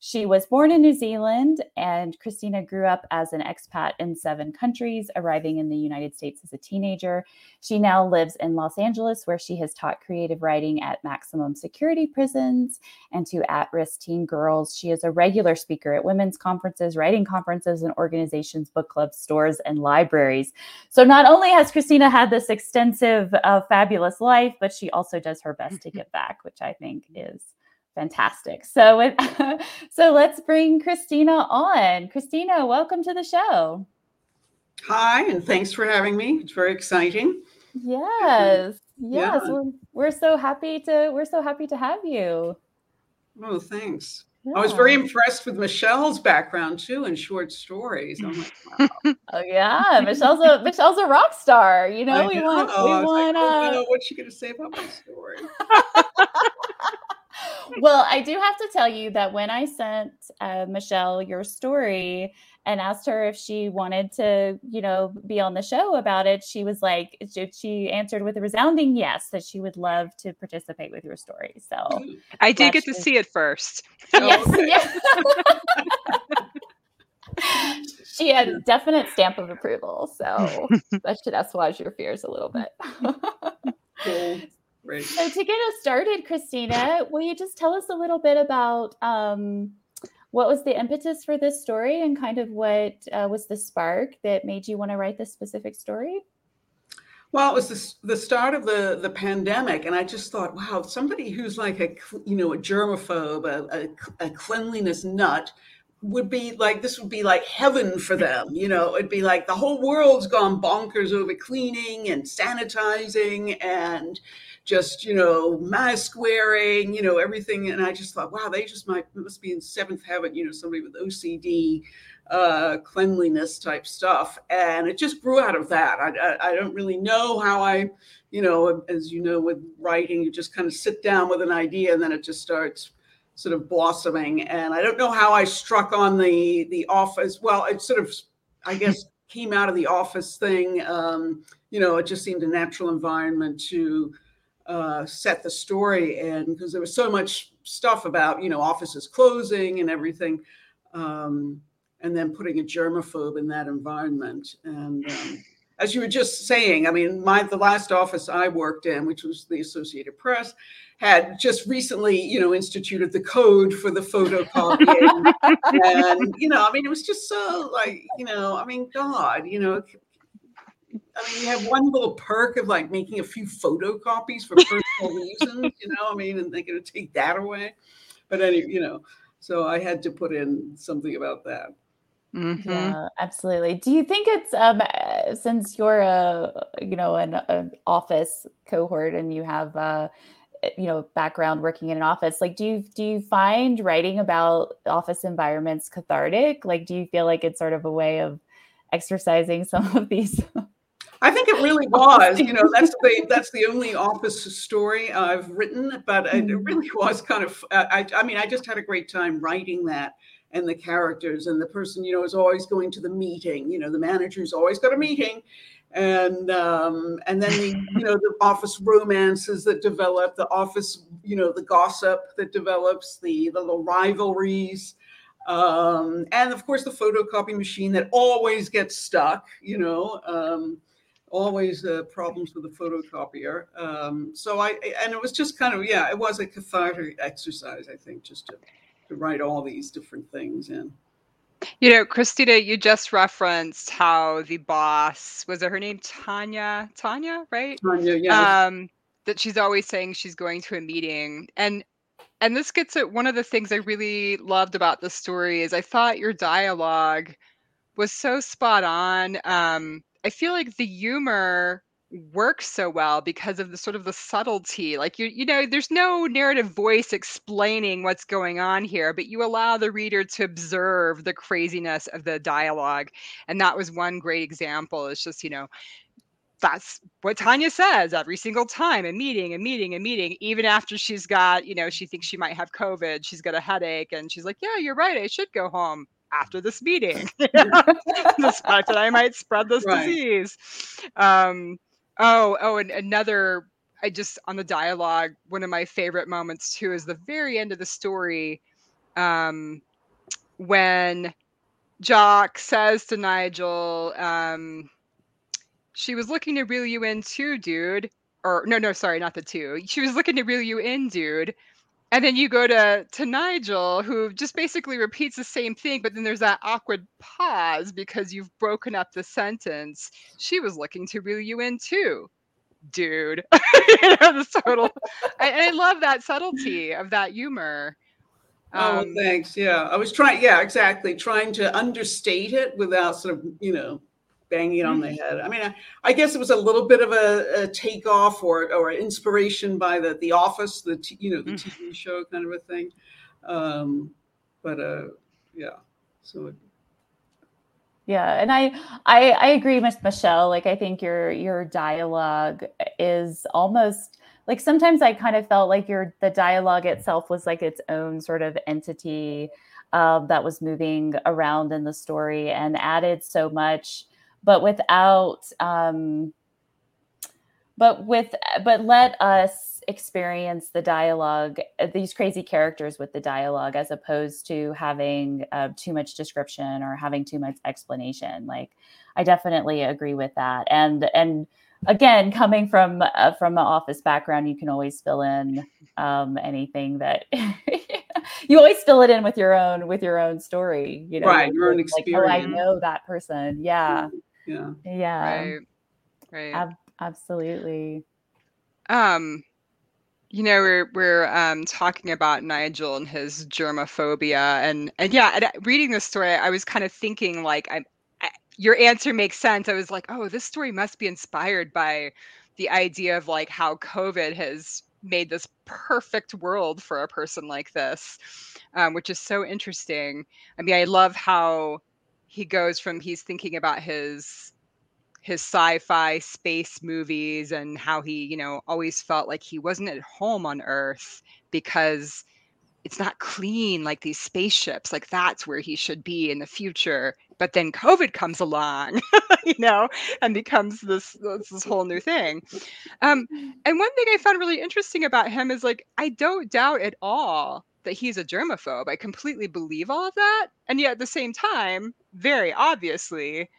She was born in New Zealand, and Christina grew up as an expat in 7 countries, arriving in the United States as a teenager. She now lives in Los Angeles, where she has taught creative writing at maximum security prisons and to at-risk teen girls. She is a regular speaker at women's conferences, writing conferences, and organizations, book clubs, stores, and libraries. So not only has Christina had this extensive, fabulous life, but she also does her best to give back, which I think is Fantastic. So with, so let's bring Christina on. Christina, welcome to the show. Hi, and thanks for having me. It's very exciting. Yes. Yes, yeah. we're so happy to have you. Oh, thanks. Yeah. I was very impressed with Michelle's background too in short stories. I'm like, wow. Oh yeah, Michelle's a rock star. You know, I don't know what she's going to say about my story. Well, I do have to tell you that when I sent Michelle your story and asked her if she wanted to, you know, be on the show about it, she was like, she answered with a resounding yes, that she would love to participate with your story. So I did get to see it first. Yes, yes. She had a definite stamp of approval. So that should assuage your fears a little bit. Cool. Right. So to get us started, Christina, will you just tell us a little bit about what was the impetus for this story and kind of what was the spark that made you want to write this specific story? Well, it was the start of the pandemic, and I just thought, wow, somebody who's like a germaphobe, a cleanliness nut, would be like heaven for them. You know, it'd be like the whole world's gone bonkers over cleaning and sanitizing and just, you know, mask wearing, you know, everything. And I just thought, wow, they just must be in seventh heaven, you know, somebody with OCD, cleanliness type stuff. And it just grew out of that. I don't really know how I, you know, as you know, with writing, you just kind of sit down with an idea and then it just starts sort of blossoming. And I don't know how I struck on the office. Well, it sort of, I guess, came out of the office thing. You know, it just seemed a natural environment to set the story in, because there was so much stuff about, you know, offices closing and everything. And then putting a germaphobe in that environment. And as you were just saying, I mean, the last office I worked in, which was the Associated Press, had just recently, you know, instituted the code for the photocopying. And, you know, I mean, it was just so like, you know, I mean, God, you know, I mean, you have one little perk of like making a few photocopies for personal reasons, you know, I mean, and they're going to take that away. But anyway, you know, so I had to put in something about that. Mm-hmm. Yeah, absolutely. Do you think it's since you're an office cohort and you have you know, background working in an office, like do you find writing about office environments cathartic? Like, do you feel like it's sort of a way of exercising some of these? I think it really was, you know, that's the only office story I've written, but it really was kind of, I mean, I just had a great time writing that. And the characters and the person, you know, is always going to the meeting, you know, the manager's always got a meeting. And then, the office romances that develop, the office, you know, the gossip that develops, the little rivalries. And of course, the photocopy machine that always gets stuck, you know, always problems with the photocopier. So it was just kind of, yeah, it was a cathartic exercise, I think, just to write all these different things in. You know, Christina, you just referenced how the boss, was it her name? Tanya, right? Tanya, yeah. That she's always saying she's going to a meeting. And this gets at one of the things I really loved about the story is I thought your dialogue was so spot on. I feel like the humor works so well because of the sort of the subtlety, like you know there's no narrative voice explaining what's going on here, but you allow the reader to observe the craziness of the dialogue. And that was one great example. It's just, you know, that's what Tanya says every single time, a meeting, even after she's got, you know, she thinks she might have COVID, she's got a headache, and she's like, yeah, you're right, I should go home after this meeting. Despite that I might spread this disease. And another, on the dialogue, one of my favorite moments too is the very end of the story, when Jock says to Nigel, she was looking to reel you in too, dude. She was looking to reel you in, dude. And then you go to Nigel, who just basically repeats the same thing, but then there's that awkward pause because you've broken up the sentence. She was looking to reel you in too. dude. You know, the subtle. I love that subtlety of that humor. Oh, thanks. Yeah, I was trying. Yeah, exactly. Trying to understate it without sort of, you know, banging it on the head. I mean, I guess it was a little bit of a takeoff or inspiration by the Office, the TV show kind of a thing. Yeah. So. Yeah, and I agree, Miss Michelle. Like, I think your dialogue is almost. Like sometimes I kind of felt like the dialogue itself was like its own sort of entity that was moving around in the story and added so much, but without, but let us experience the dialogue, these crazy characters with the dialogue, as opposed to having too much description or having too much explanation. Like, I definitely agree with that, and. Again, coming from an Office background, you can always fill in anything that you always fill it in with your own story, you know, right? Your own experience. Like, oh, I know that person. Yeah, yeah, yeah. Right. Absolutely. You know, we're talking about Nigel and his germophobia, and yeah, and reading this story, I was kind of thinking like your answer makes sense. I was like, oh, this story must be inspired by the idea of like how COVID has made this perfect world for a person like this, which is so interesting. I mean, I love how he goes from he's thinking about his sci-fi space movies and how he, you know, always felt like he wasn't at home on Earth because it's not clean like these spaceships, like that's where he should be in the future. But then COVID comes along, you know, and becomes this whole new thing. And one thing I found really interesting about him is like, I don't doubt at all that he's a germaphobe. I completely believe all of that. And yet at the same time, very obviously,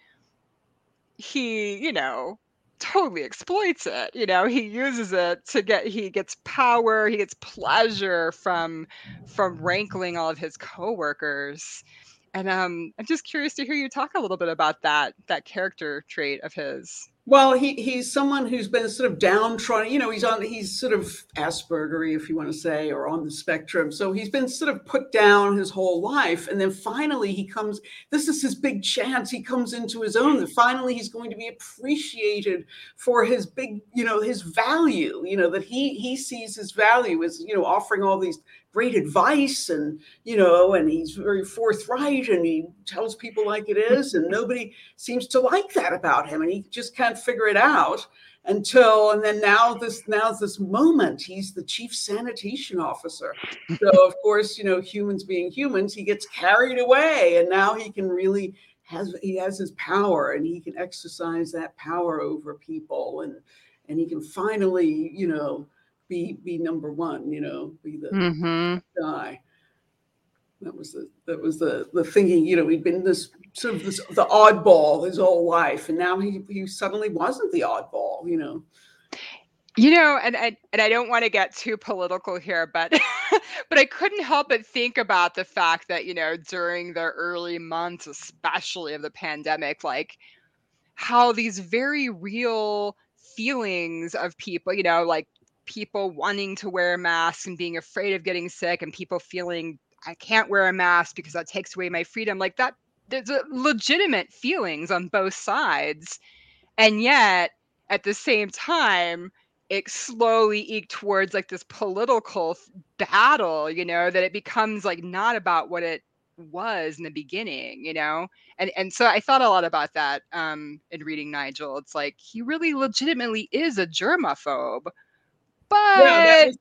he, you know, totally exploits it. You know, he uses it he gets power, he gets pleasure from rankling all of his coworkers. And I'm just curious to hear you talk a little bit about that character trait of his. Well, he's someone who's been sort of downtrodden. You know, he's sort of Aspergery, if you want to say, or on the spectrum. So he's been sort of put down his whole life. And then finally he comes, this is his big chance. He comes into his own. And finally he's going to be appreciated for his big, you know, his value, you know, that he sees his value as, you know, offering all these great advice and, you know, and he's very forthright and he tells people like it is. And nobody seems to like that about him. And he just kind of figure it out now's this moment. He's the chief sanitation officer. So of course, you know, humans being humans, he gets carried away, and now he has his power, and he can exercise that power over people, and he can finally, you know, be number one, you know, be the guy. That was the thinking, you know, he'd been this sort of the oddball his whole life. And now he suddenly wasn't the oddball, you know. You know, and I don't want to get too political here, but I couldn't help but think about the fact that, you know, during the early months, especially of the pandemic, like how these very real feelings of people, you know, like people wanting to wear masks and being afraid of getting sick, and people feeling I can't wear a mask because that takes away my freedom. Like that, there's legitimate feelings on both sides. And yet at the same time, it slowly eked towards like this political battle, you know, that it becomes like not about what it was in the beginning, you know? And so I thought a lot about that in reading Nigel. It's like, he really legitimately is a germaphobe. But yeah,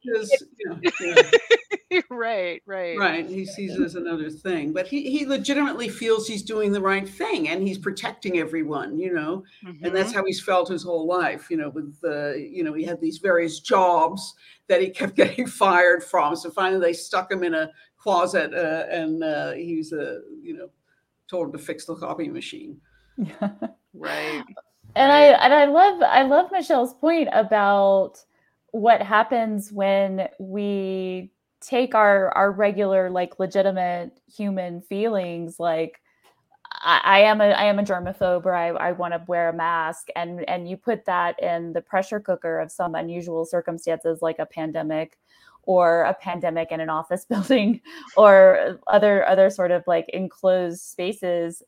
yeah. right. He sees it as another thing, but he legitimately feels he's doing the right thing, and he's protecting everyone, you know, and that's how he's felt his whole life, you know, with the, you know, he had these various jobs that he kept getting fired from. So finally they stuck him in a closet and he was, you know, told him to fix the copy machine. Yeah. Right. And I love Michelle's point about what happens when we take our regular, like legitimate human feelings, like I am a germaphobe, or I want to wear a mask. And you put that in the pressure cooker of some unusual circumstances like a pandemic, or a pandemic in an office building, or other sort of like enclosed spaces,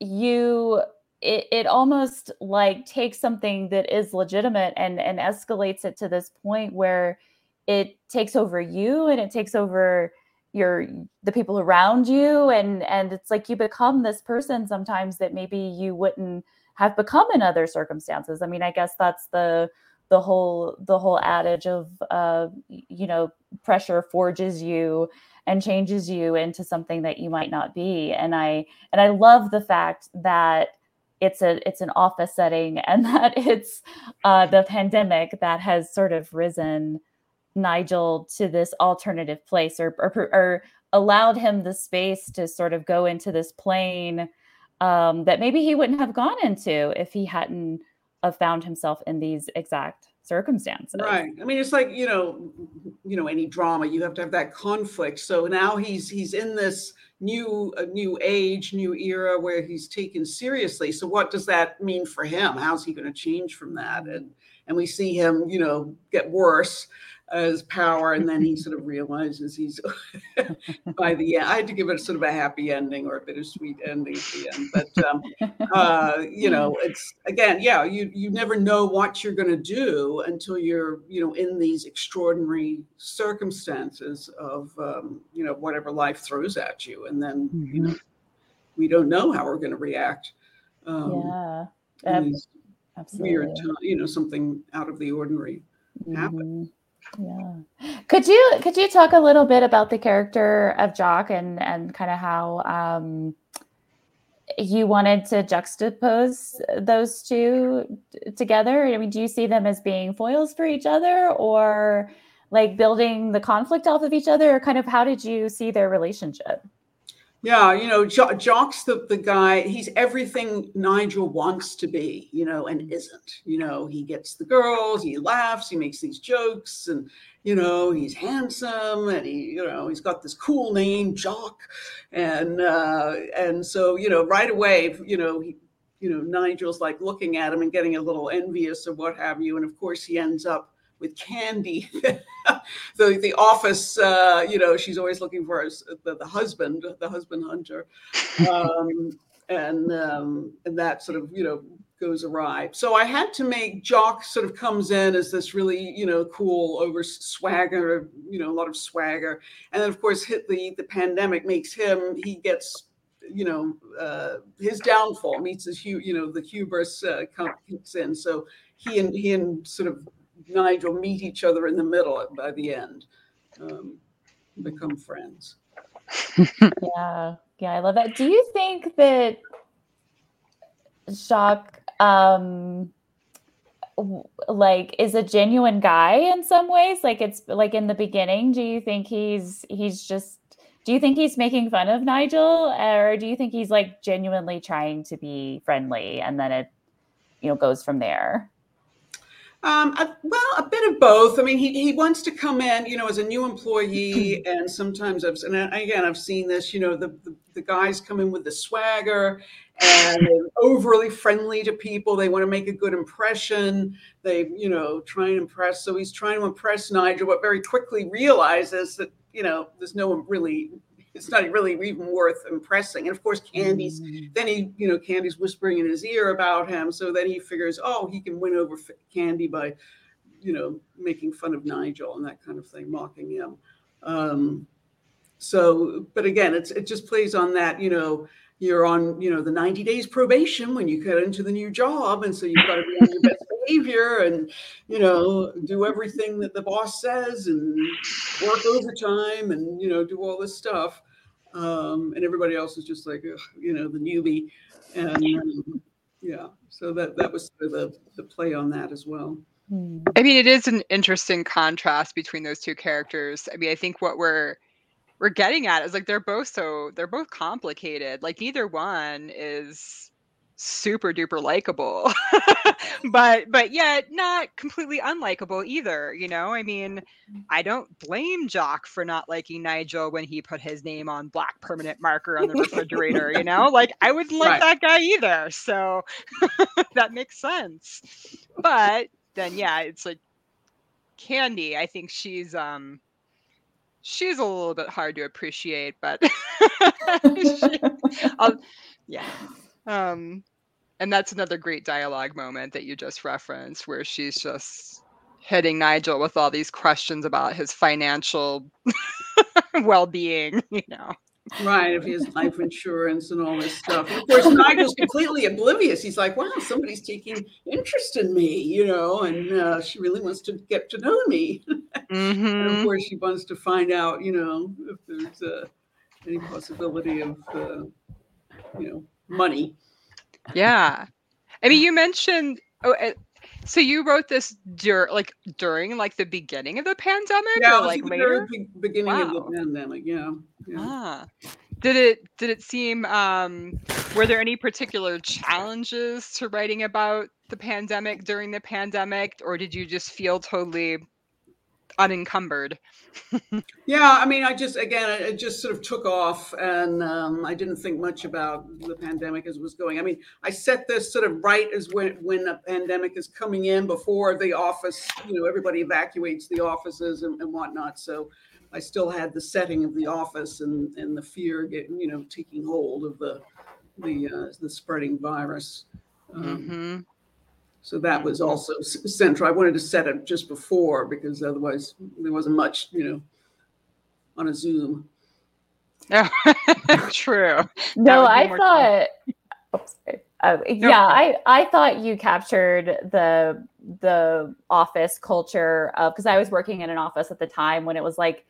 it almost like takes something that is legitimate and escalates it to this point where it takes over you, and it takes over the people around you. And it's like you become this person sometimes that maybe you wouldn't have become in other circumstances. I mean, I guess that's the whole adage of, pressure forges you and changes you into something that you might not be. And I love the fact that it's an office setting, and that it's the pandemic that has sort of risen Nigel to this alternative place, or allowed him the space to sort of go into this plane that maybe he wouldn't have gone into if he hadn't found himself in these exact circumstances. Right. I mean, it's like, any drama, you have to have that conflict. So now he's in this new age, new era where he's taken seriously. So what does that mean for him? How's he going to change from that? And we see him, get worse as power. And then he sort of realizes he's by the end. I had to give it sort of a happy ending, or a bittersweet ending at the end. But, it's again, you never know what you're going to do until you're, in these extraordinary circumstances of, whatever life throws at you. And then, we don't know how we're going to react. Absolutely. Weird, something out of the ordinary happened. Yeah. Could you talk a little bit about the character of Jock and kind of how you wanted to juxtapose those two together? I mean, do you see them as being foils for each other, or like building the conflict off of each other? Or kind of how did you see their relationship? Yeah, Jock's the guy, he's everything Nigel wants to be, and isn't. He gets the girls, he laughs, he makes these jokes, and, he's handsome, and he, he's got this cool name, Jock. And so, right away, he, Nigel's like looking at him and getting a little envious or what have you. And of course, he ends up with Candy, the office, she's always looking for us, the husband hunter, and that sort of goes awry. So I had to make Jock sort of comes in as this really cool over swagger, a lot of swagger, and then of course hit the pandemic makes him he gets. His downfall meets his the hubris comes in. So he and sort of Nigel meet each other in the middle by the end, become friends. Yeah, I love that. Do you think that Jock, is a genuine guy in some ways? Like it's like in the beginning, do you think do you think he's making fun of Nigel, or do you think he's like genuinely trying to be friendly, and then it, goes from there? A bit of both. I mean, he wants to come in, as a new employee, and sometimes I've seen this, the guys come in with the swagger and overly friendly to people. They want to make a good impression. They, try and impress. So he's trying to impress Nigel, but very quickly realizes that, there's no really. It's not really even worth impressing. And of course, Candy's whispering in his ear about him. So then he figures, he can win over Candy by, making fun of Nigel and that kind of thing, mocking him. But again, it just plays on that, you're on, the 90 days probation when you get into the new job. And so you've got to be on your best behavior and, do everything that the boss says and work overtime and, do all this stuff. And everybody else is just like, the newbie. And so that was sort of the play on that as well. I mean, it is an interesting contrast between those two characters. I mean, I think what we're getting at is like they're both complicated. Like neither one is super duper likable, but yet not completely unlikable either. You know, I mean, I don't blame Jock for not liking Nigel when he put his name on black permanent marker on the refrigerator. You know, like I wouldn't like that guy either. So that makes sense. But then, yeah, it's like Candy. I think she's a little bit hard to appreciate, but and that's another great dialogue moment that you just referenced, where she's just hitting Nigel with all these questions about his financial well-being, you know. Right, of his life insurance and all this stuff. And of course, Nigel's completely oblivious. He's like, wow, somebody's taking interest in me, you know, and she really wants to get to know me. Mm-hmm. And of course, she wants to find out, you know, if there's any possibility of, you know, money. Yeah. I mean, you mentioned, so you wrote this during the beginning of the pandemic? Yeah, or later? The beginning of the pandemic, yeah. Ah. Did it seem, were there any particular challenges to writing about the pandemic during the pandemic, or did you just feel totally unencumbered? Yeah, I mean, I just sort of took off, and I didn't think much about the pandemic as it was going. I mean, I set this sort of right as when a pandemic is coming in, before the office, you know, everybody evacuates the offices and whatnot. So I still had the setting of the office and the fear getting, you know, taking hold of the spreading virus. Mm-hmm. So that was also central. I wanted to set it just before, because otherwise there wasn't much, you know, on a Zoom. No, true. No, I thought. Oops, yeah, I thought you captured the office culture of, because I was working in an office at the time when it was like,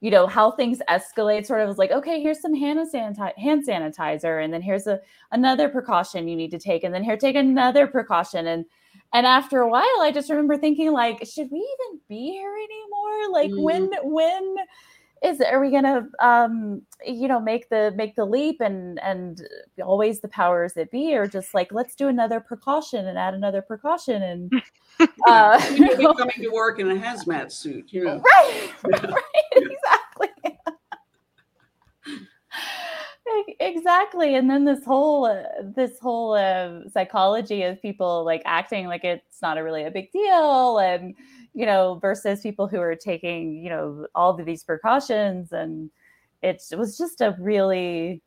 you know, how things escalate sort of was like, okay, here's some hand sanitizer, and then here's another precaution you need to take, and then here, take another precaution. And after a while, I just remember thinking, like, should we even be here anymore? Like, mm-hmm. when are we gonna, you know, make the leap, and always the powers that be are just like, let's do another precaution and add another precaution, and you're coming to work in a hazmat suit, you know? Right, exactly, exactly. And then this whole psychology of people like acting like it's not really a big deal, and, you know, versus people who are taking, you know, all of these precautions. And it was just a really,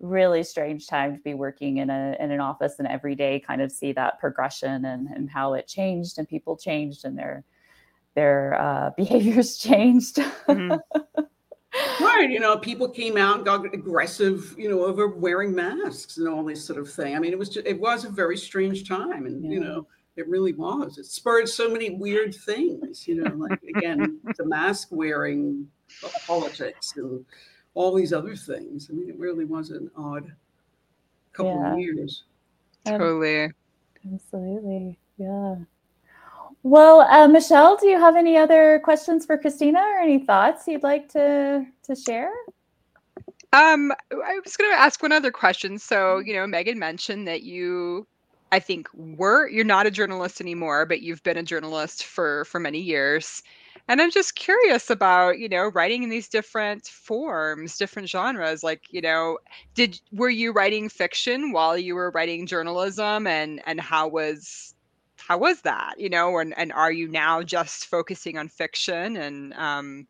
really strange time to be working in an office, and every day kind of see that progression and how it changed, and people changed, and their behaviors changed. Mm-hmm. Right, you know, people came out and got aggressive, you know, over wearing masks and all this sort of thing. I mean, it was a very strange time, and you know, it really was. It spurred so many weird things, you know, like, again, the mask wearing, the politics, and all these other things. I mean, it really was an odd couple of years. Totally. Absolutely. Yeah. Well, Michelle, do you have any other questions for Christina, or any thoughts you'd like to share? I was going to ask one other question. So, you know, Megan mentioned that you, I think, you're not a journalist anymore, but you've been a journalist for many years. And I'm just curious about, you know, writing in these different forms, different genres. Like, you know, were you writing fiction while you were writing journalism, and how was that, you know, and are you now just focusing on fiction and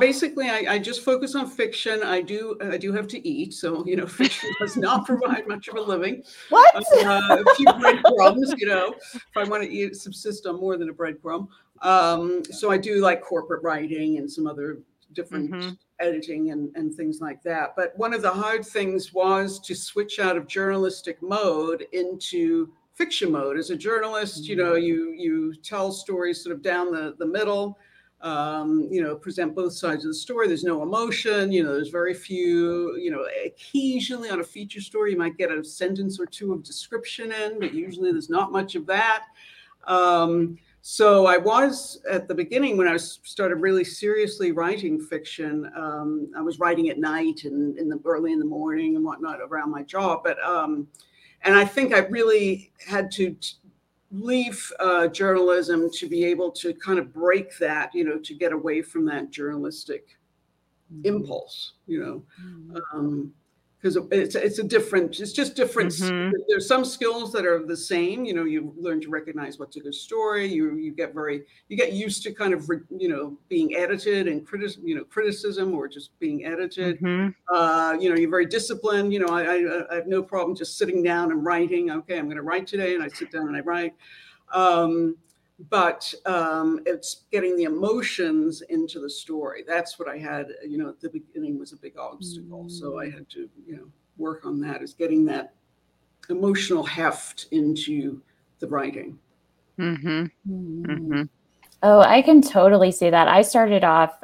basically I just focus on fiction. I do have to eat, so, you know, fiction does not provide much of a living. What? A few breadcrumbs, you know, if I want to subsist on more than a breadcrumb. So I do like corporate writing and some other different editing and things like that. But one of the hard things was to switch out of journalistic mode into fiction mode. As a journalist, you know, you tell stories sort of down the middle. You know, present both sides of the story. There's no emotion, you know, there's very few, you know, occasionally on a feature story, you might get a sentence or two of description in, but usually there's not much of that. So I was, at the beginning, when I started really seriously writing fiction, I was writing at night and early in the morning and whatnot around my job, but And I think I really had to leave journalism to be able to kind of break that, you know, to get away from that journalistic impulse, you know, because it's a different, it's just different. There's some skills that are the same, you know, you learn to recognize what's a good story. You get used to kind of, you know, being edited and criticism or just being edited. You know, you're very disciplined. You know, I have no problem just sitting down and writing. Okay, I'm going to write today, and I sit down and I write. But it's getting the emotions into the story. That's what I had, you know, at the beginning was a big obstacle. So I had to, you know, work on that, is getting that emotional heft into the writing. Oh, I can totally see that. I started off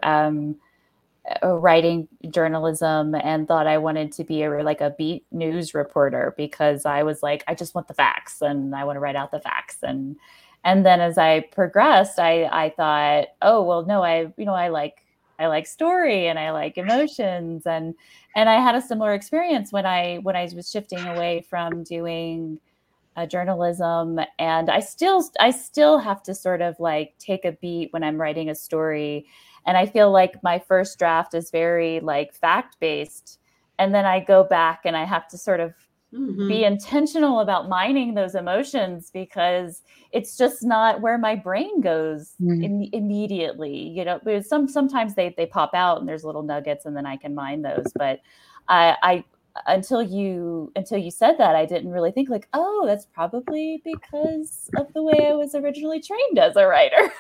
writing journalism and thought I wanted to be a beat news reporter, because I was like, I just want the facts and I want to write out the facts. And then as I progressed, I thought, oh, well, no, I like story and I like emotions. And I had a similar experience when I was shifting away from doing journalism. And I still have to sort of like take a beat when I'm writing a story. And I feel like my first draft is very like fact-based. And then I go back and I have to sort of be intentional about mining those emotions, because it's just not where my brain goes immediately. You know, sometimes they pop out and there's little nuggets, and then I can mine those. But I until you said that, I didn't really think like, oh, that's probably because of the way I was originally trained as a writer.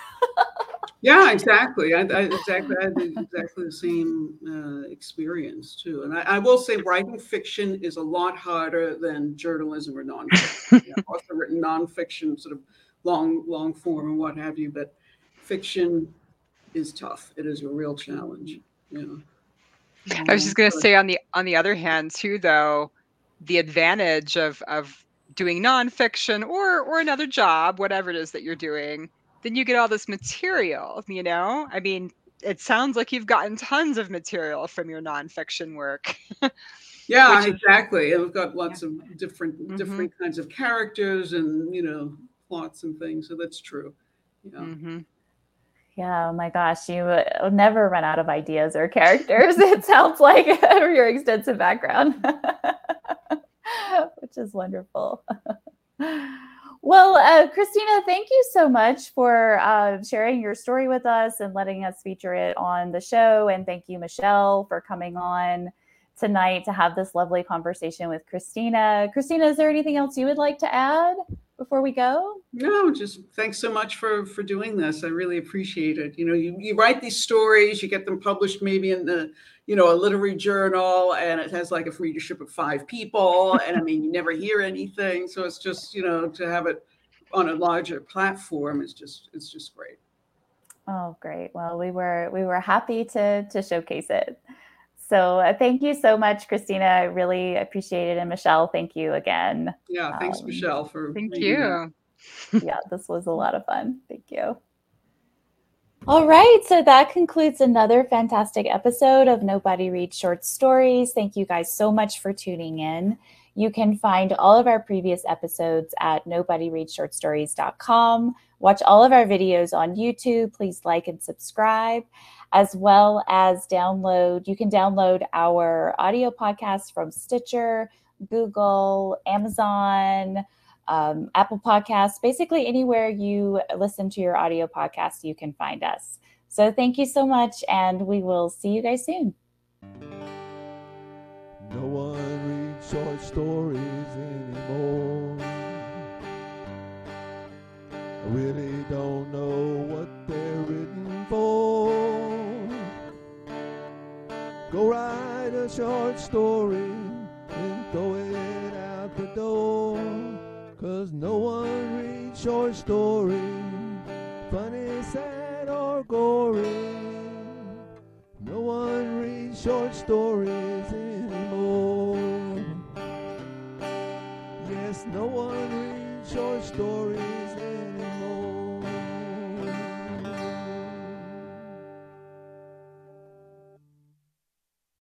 Yeah, exactly. I had exactly the same experience too. And I will say writing fiction is a lot harder than journalism or nonfiction. You know, I've also written nonfiction, sort of long form and what have you, but fiction is tough. It is a real challenge. You know. I was just going to say on the other hand too, though, the advantage of doing nonfiction or another job, whatever it is that you're doing, then you get all this material, you know? I mean, it sounds like you've gotten tons of material from your nonfiction work. Yeah, exactly. And we've got lots of different kinds of characters and, you know, plots and things. So that's true. Yeah. Yeah, oh my gosh, you never run out of ideas or characters, it sounds like, from your extensive background, which is wonderful. Well, Christina, thank you so much for sharing your story with us and letting us feature it on the show. And thank you, Michelle, for coming on tonight to have this lovely conversation with Christina. Christina, is there anything else you would like to add before we go? No, just thanks so much for doing this. I really appreciate it. You know, you write these stories, you get them published maybe in the, you know, a literary journal, and it has like a readership of 5 people. And I mean, you never hear anything. So it's just, you know, to have it on a larger platform is just, it's just great. Oh, great. Well, we were happy to showcase it. So thank you so much, Christina. I really appreciate it. And Michelle, thank you again. Yeah, thanks, Michelle. Thank you. Yeah, this was a lot of fun. Thank you. All right, so that concludes another fantastic episode of Nobody Reads Short Stories. Thank you guys so much for tuning in. You can find all of our previous episodes at nobodyreadshortstories.com. Watch all of our videos on YouTube. Please like and subscribe, as well as download. You can download our audio podcast from Stitcher, Google, Amazon, Apple Podcasts, basically anywhere you listen to your audio podcast, you can find us. So thank you so much, and we will see you guys soon. No one reads short stories anymore. I really don't know what they're written for. Go write a short story and throw it out the door. 'Cause no one reads short stories, funny, sad, or gory. No one reads short stories anymore. Yes, no one reads short stories.